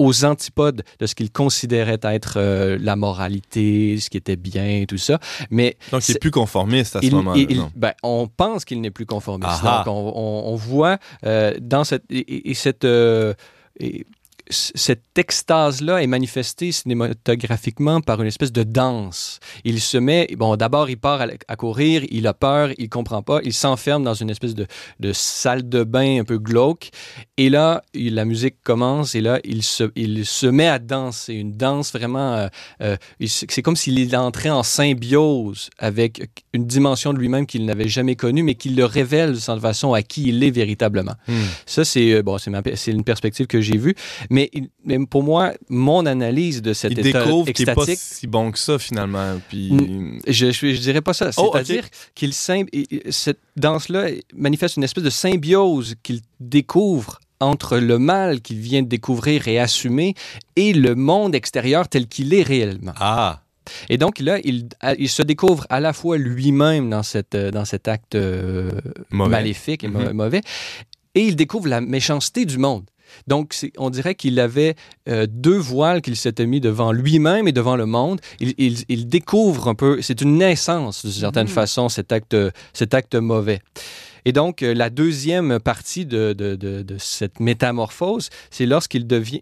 aux antipodes de ce qu'il considérait être la moralité, ce qui était bien, tout ça. Mais donc, il n'est plus conformiste à ce moment-là. On pense qu'il n'est plus conformiste. Donc, on voit dans cette extase-là est manifestée cinématographiquement par une espèce de danse. Il se met... Bon, d'abord, il part à courir, il a peur, il ne comprend pas, il s'enferme dans une espèce de salle de bain un peu glauque. Et là, la musique commence et là, il se met à danser. Une danse vraiment... c'est comme s'il entrait en symbiose avec une dimension de lui-même qu'il n'avait jamais connue, mais qui le révèle de cette façon à qui il est véritablement. Ça, c'est une perspective que j'ai vue. Mais pour moi, mon analyse de cet état extatique... Il découvre qu'il n'est pas si bon que ça, finalement. Puis... Je dirais pas ça. C'est-à-dire que cette danse-là manifeste une espèce de symbiose qu'il découvre entre le mal qu'il vient de découvrir et assumer et le monde extérieur tel qu'il est réellement. Ah! Et donc, là, il se découvre à la fois lui-même dans cet acte maléfique et mauvais, et il découvre la méchanceté du monde. Donc, on dirait qu'il avait deux voiles qu'il s'était mis devant lui-même et devant le monde. Il découvre un peu, c'est une naissance d'une certaine façon, cet acte mauvais. Et donc, la deuxième partie de cette métamorphose, c'est lorsqu'il devient...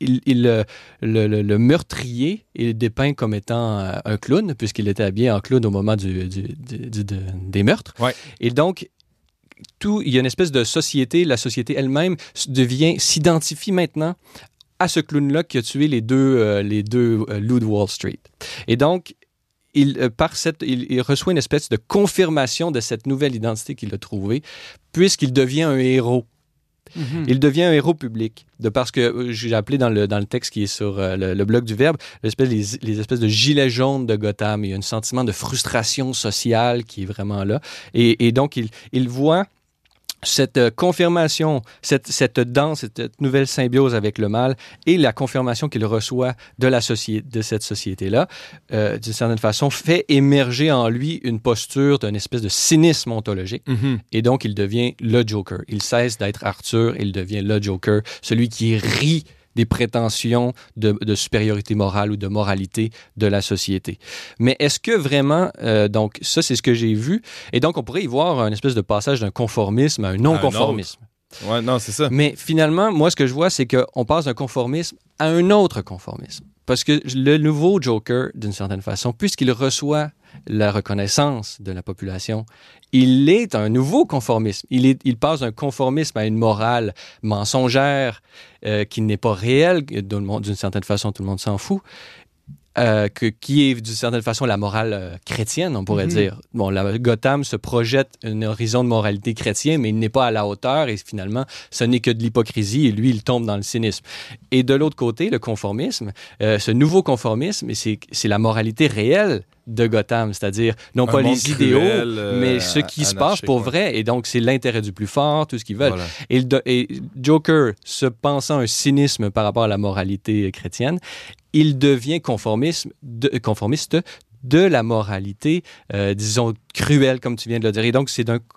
Le meurtrier est dépeint comme étant un clown, puisqu'il était habillé en clown au moment des meurtres. Ouais. Et donc... il y a une espèce de société, la société elle-même s'identifie maintenant à ce clown-là qui a tué les deux loups de Wall Street. Et donc, il reçoit une espèce de confirmation de cette nouvelle identité qu'il a trouvée, puisqu'il devient un héros. Il devient un héros public, parce que j'ai appelé dans le texte qui est sur le blog du Verbe, les espèces de gilets jaunes de Gotham. Il y a un sentiment de frustration sociale qui est vraiment là. Et donc, il voit cette confirmation, cette danse, cette nouvelle symbiose avec le mal et la confirmation qu'il reçoit de cette société-là, d'une certaine façon, fait émerger en lui une posture d'une espèce de cynisme ontologique. Et donc, il devient le Joker. Il cesse d'être Arthur, il devient le Joker, celui qui rit des prétentions de supériorité morale ou de moralité de la société. Mais est-ce que vraiment... donc, ça, c'est ce que j'ai vu. Et donc, on pourrait y voir une espèce de passage d'un conformisme à un non-conformisme. Ouais, non, c'est ça. Mais finalement, moi, ce que je vois, c'est qu'on passe d'un conformisme à un autre conformisme. Parce que le nouveau Joker, d'une certaine façon, puisqu'il reçoit la reconnaissance de la population, il est un nouveau conformisme. Il passe d'un conformisme à une morale mensongère qui n'est pas réelle. D'une certaine façon, tout le monde s'en fout. Qui est d'une certaine façon la morale chrétienne, on pourrait dire. Bon, Gotham se projette un horizon de moralité chrétienne, mais il n'est pas à la hauteur et finalement, ce n'est que de l'hypocrisie et lui, il tombe dans le cynisme. Et de l'autre côté, le conformisme, ce nouveau conformisme, c'est la moralité réelle de Gotham, c'est-à-dire non pas les idéaux, mais ce qui se passe pour vrai. Et donc, c'est l'intérêt du plus fort, tout ce qu'ils veulent. Voilà. Et Joker, se pensant un cynisme par rapport à la moralité chrétienne, il devient conformiste de la moralité, disons, cruelle, comme tu viens de le dire. Et donc,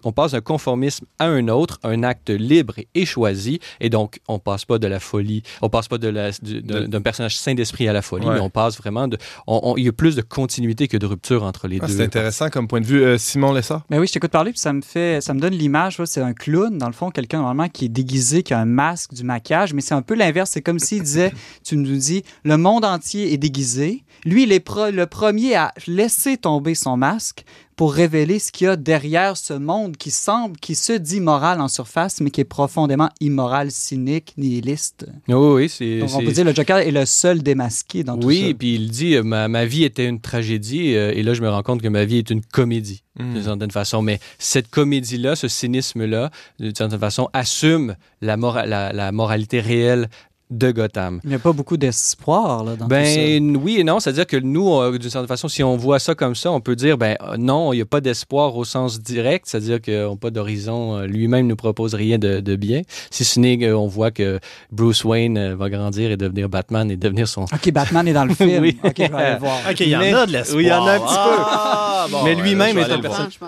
on passe d'un conformisme à un autre, un acte libre et choisi. Et donc, on ne passe pas de la folie, on ne passe pas d'un personnage saint d'esprit à la folie, ouais. Mais on passe vraiment il y a plus de continuité que de rupture entre les deux. C'est intéressant comme point de vue. Simon Lessard? Mais oui, je t'écoute parler, puis ça me donne l'image. C'est un clown, dans le fond, quelqu'un normalement qui est déguisé, qui a un masque, du maquillage, mais c'est un peu l'inverse. C'est comme s'il disait, tu nous dis, le monde entier est déguisé. Lui, il est le premier à laisser tomber son masque pour révéler ce qu'il y a derrière ce monde qui se dit moral en surface, mais qui est profondément immoral, cynique, nihiliste. Oh oui, donc on peut dire que le Joker est le seul démasqué dans tout ça. Oui, puis il dit « ma vie était une tragédie et là, je me rends compte que ma vie est une comédie ». D'une certaine façon, mais cette comédie-là, ce cynisme-là, d'une certaine façon, assume la moralité réelle de Gotham. Il n'y a pas beaucoup d'espoir là, dans tout ça. Oui et non, c'est-à-dire que nous, d'une certaine façon, si on voit ça comme ça, on peut dire, non, il n'y a pas d'espoir au sens direct, c'est-à-dire qu'on n'a pas d'horizon, lui-même ne nous propose rien de bien, si ce n'est qu'on voit que Bruce Wayne va grandir et devenir Batman et devenir son... OK, Batman est dans le film. Oui. OK, je vais aller le voir. OK, il y en a de l'espoir. Oui, il y en a un petit peu. Ah, bon, mais lui-même est un personnage...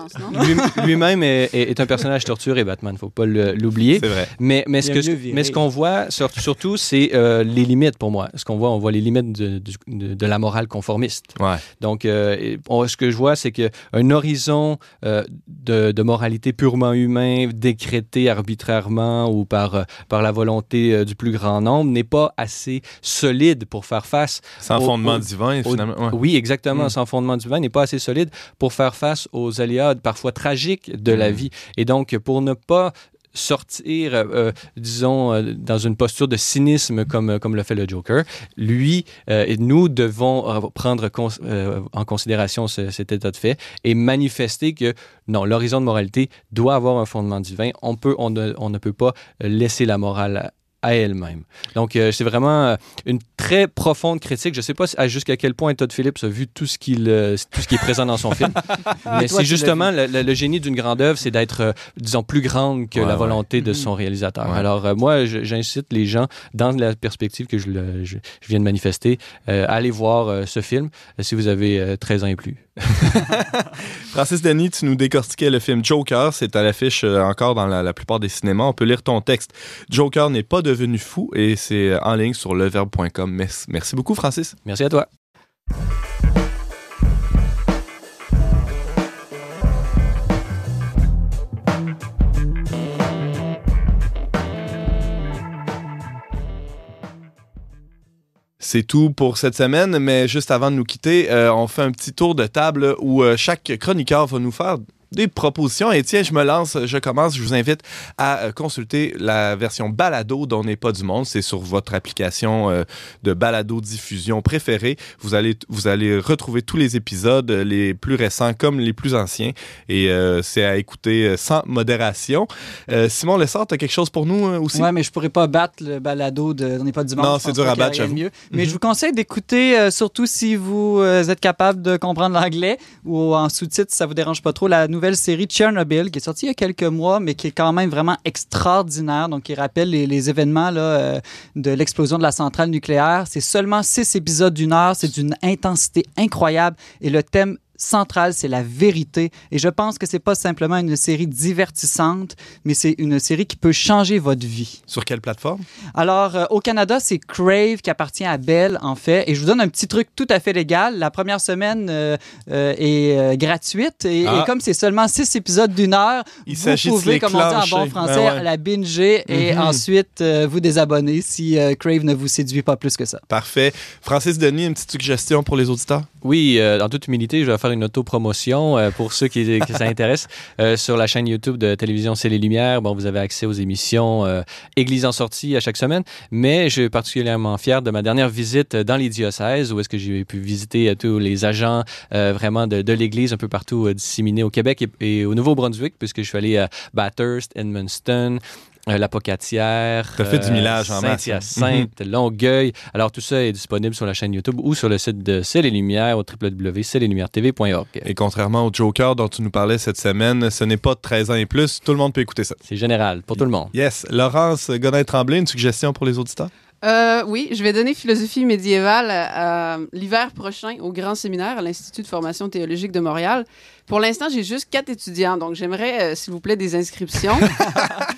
Lui-même est un personnage torturé, Batman, il ne faut pas l'oublier. C'est vrai. Mais ce qu'on voit, surtout, c'est les limites pour moi. Ce qu'on voit, on voit les limites de la morale conformiste. Ouais. Donc, ce que je vois, c'est qu'un horizon de moralité purement humain, décrété arbitrairement ou par la volonté du plus grand nombre, n'est pas assez solide pour faire face... Sans fondement divin, finalement. Ouais. Oui, exactement. Sans fondement divin, n'est pas assez solide pour faire face aux aléas parfois tragiques de la vie. Et donc, pour ne pas... sortir, disons, dans une posture de cynisme comme le fait le Joker. Lui et nous devons prendre en considération cet état de fait et manifester que, non, l'horizon de moralité doit avoir un fondement divin. On ne peut pas laisser la morale à elle-même. Donc, c'est vraiment une très profonde critique. Je ne sais pas jusqu'à quel point Todd Phillips a vu tout ce qui est présent dans son film. Mais c'est justement le génie d'une grande œuvre, c'est d'être, disons, plus grande que la volonté de son réalisateur. Ouais. Alors, moi, j'incite les gens, dans la perspective que je viens de manifester, à aller voir ce film si vous avez 13 ans et plus. Francis Denis, tu nous décortiquais le film Joker. C'est à l'affiche encore dans la plupart des cinémas. On peut lire ton texte. Joker n'est pas devenu fou et c'est en ligne sur leverbe.com. Merci beaucoup, Francis. Merci à toi. C'est tout pour cette semaine, mais juste avant de nous quitter, on fait un petit tour de table où chaque chroniqueur va nous faire des propositions. Et tiens, je commence. Je vous invite à consulter la version balado d'On n'est pas du monde. C'est sur votre application de balado-diffusion préférée. Vous allez retrouver tous les épisodes, les plus récents comme les plus anciens. Et c'est à écouter sans modération. Simon Lessard, tu as quelque chose pour nous aussi? Oui, mais je pourrais pas battre le balado d'On n'est pas du monde. Non, c'est dur à battre, j'avoue. Mais je vous conseille d'écouter, surtout si vous êtes capable de comprendre l'anglais ou en sous-titres, si ça vous dérange pas trop, la nouvelle série Tchernobyl qui est sortie il y a quelques mois, mais qui est quand même vraiment extraordinaire. Donc, qui rappelle les événements là, de l'explosion de la centrale nucléaire. C'est seulement 6 épisodes d'1 heure. C'est d'une intensité incroyable. Et le thème centrale, c'est la vérité. Et je pense que c'est pas simplement une série divertissante, mais c'est une série qui peut changer votre vie. Sur quelle plateforme? Alors, au Canada, c'est Crave qui appartient à Bell, en fait. Et je vous donne un petit truc tout à fait légal. La première semaine est gratuite. Et, et comme c'est seulement 6 épisodes d'1 heure, vous pouvez, comme on dit en bon français, la binger et ensuite vous désabonner si Crave ne vous séduit pas plus que ça. Parfait. Francis Denis, une petite suggestion pour les auditeurs? Oui, en toute humilité, je vais faire une autopromotion pour ceux qui s'intéressent. Sur la chaîne YouTube de Télévision C'est les Lumières, bon, vous avez accès aux émissions Église en sortie à chaque semaine, mais je suis particulièrement fier de ma dernière visite dans les diocèses où est-ce que j'ai pu visiter tous les agents vraiment de l'Église un peu partout disséminés au Québec et au Nouveau-Brunswick, puisque je suis allé à Bathurst, Edmundston, La Pocatière, Saint-Hyacinthe, Longueuil. Alors, tout ça est disponible sur la chaîne YouTube ou sur le site de C'est les Lumières au www.ctleslumières.tv.org. Et contrairement au Joker dont tu nous parlais cette semaine, ce n'est pas de 13 ans et plus. Tout le monde peut écouter ça. C'est général, pour tout le monde. Yes. Laurence Godin-Tremblay, une suggestion pour les auditeurs? Oui, je vais donner philosophie médiévale l'hiver prochain au Grand Séminaire à l'Institut de formation théologique de Montréal. Pour l'instant, j'ai juste 4 étudiants, donc j'aimerais, s'il vous plaît, des inscriptions.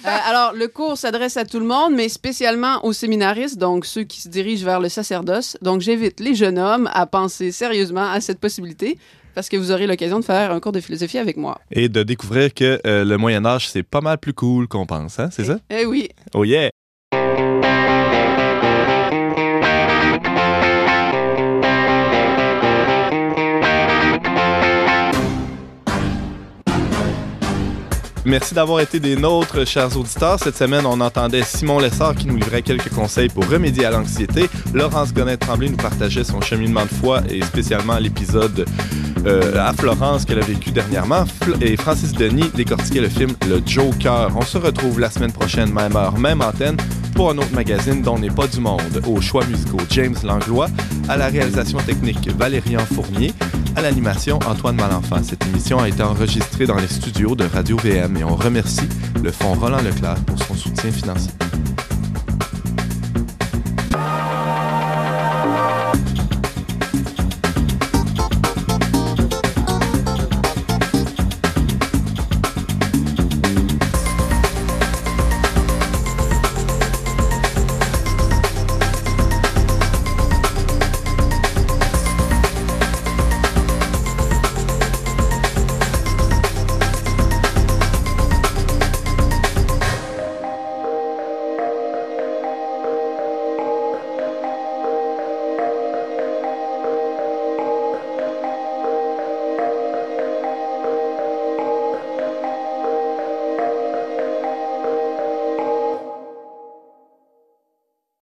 Alors, le cours s'adresse à tout le monde, mais spécialement aux séminaristes, donc ceux qui se dirigent vers le sacerdoce. Donc, j'invite les jeunes hommes à penser sérieusement à cette possibilité, parce que vous aurez l'occasion de faire un cours de philosophie avec moi. Et de découvrir que le Moyen-Âge, c'est pas mal plus cool qu'on pense, hein, c'est ça? Eh oui. Oh yeah! Merci d'avoir été des nôtres, chers auditeurs. Cette semaine, on entendait Simon Lessard qui nous livrait quelques conseils pour remédier à l'anxiété. Laurence Godin-Tremblay nous partageait son cheminement de foi et spécialement l'épisode à Florence qu'elle a vécu dernièrement. Et Francis Denis décortiquait le film Le Joker. On se retrouve la semaine prochaine, même heure, même antenne, pour un autre magazine d'On n'est pas du monde. Aux choix musicaux, James Langlois. À la réalisation technique, Valérian Fournier. À l'animation, Antoine Malenfant. Cette émission a été enregistrée dans les studios de Radio-VM et on remercie le Fonds Roland Leclerc pour son soutien financier.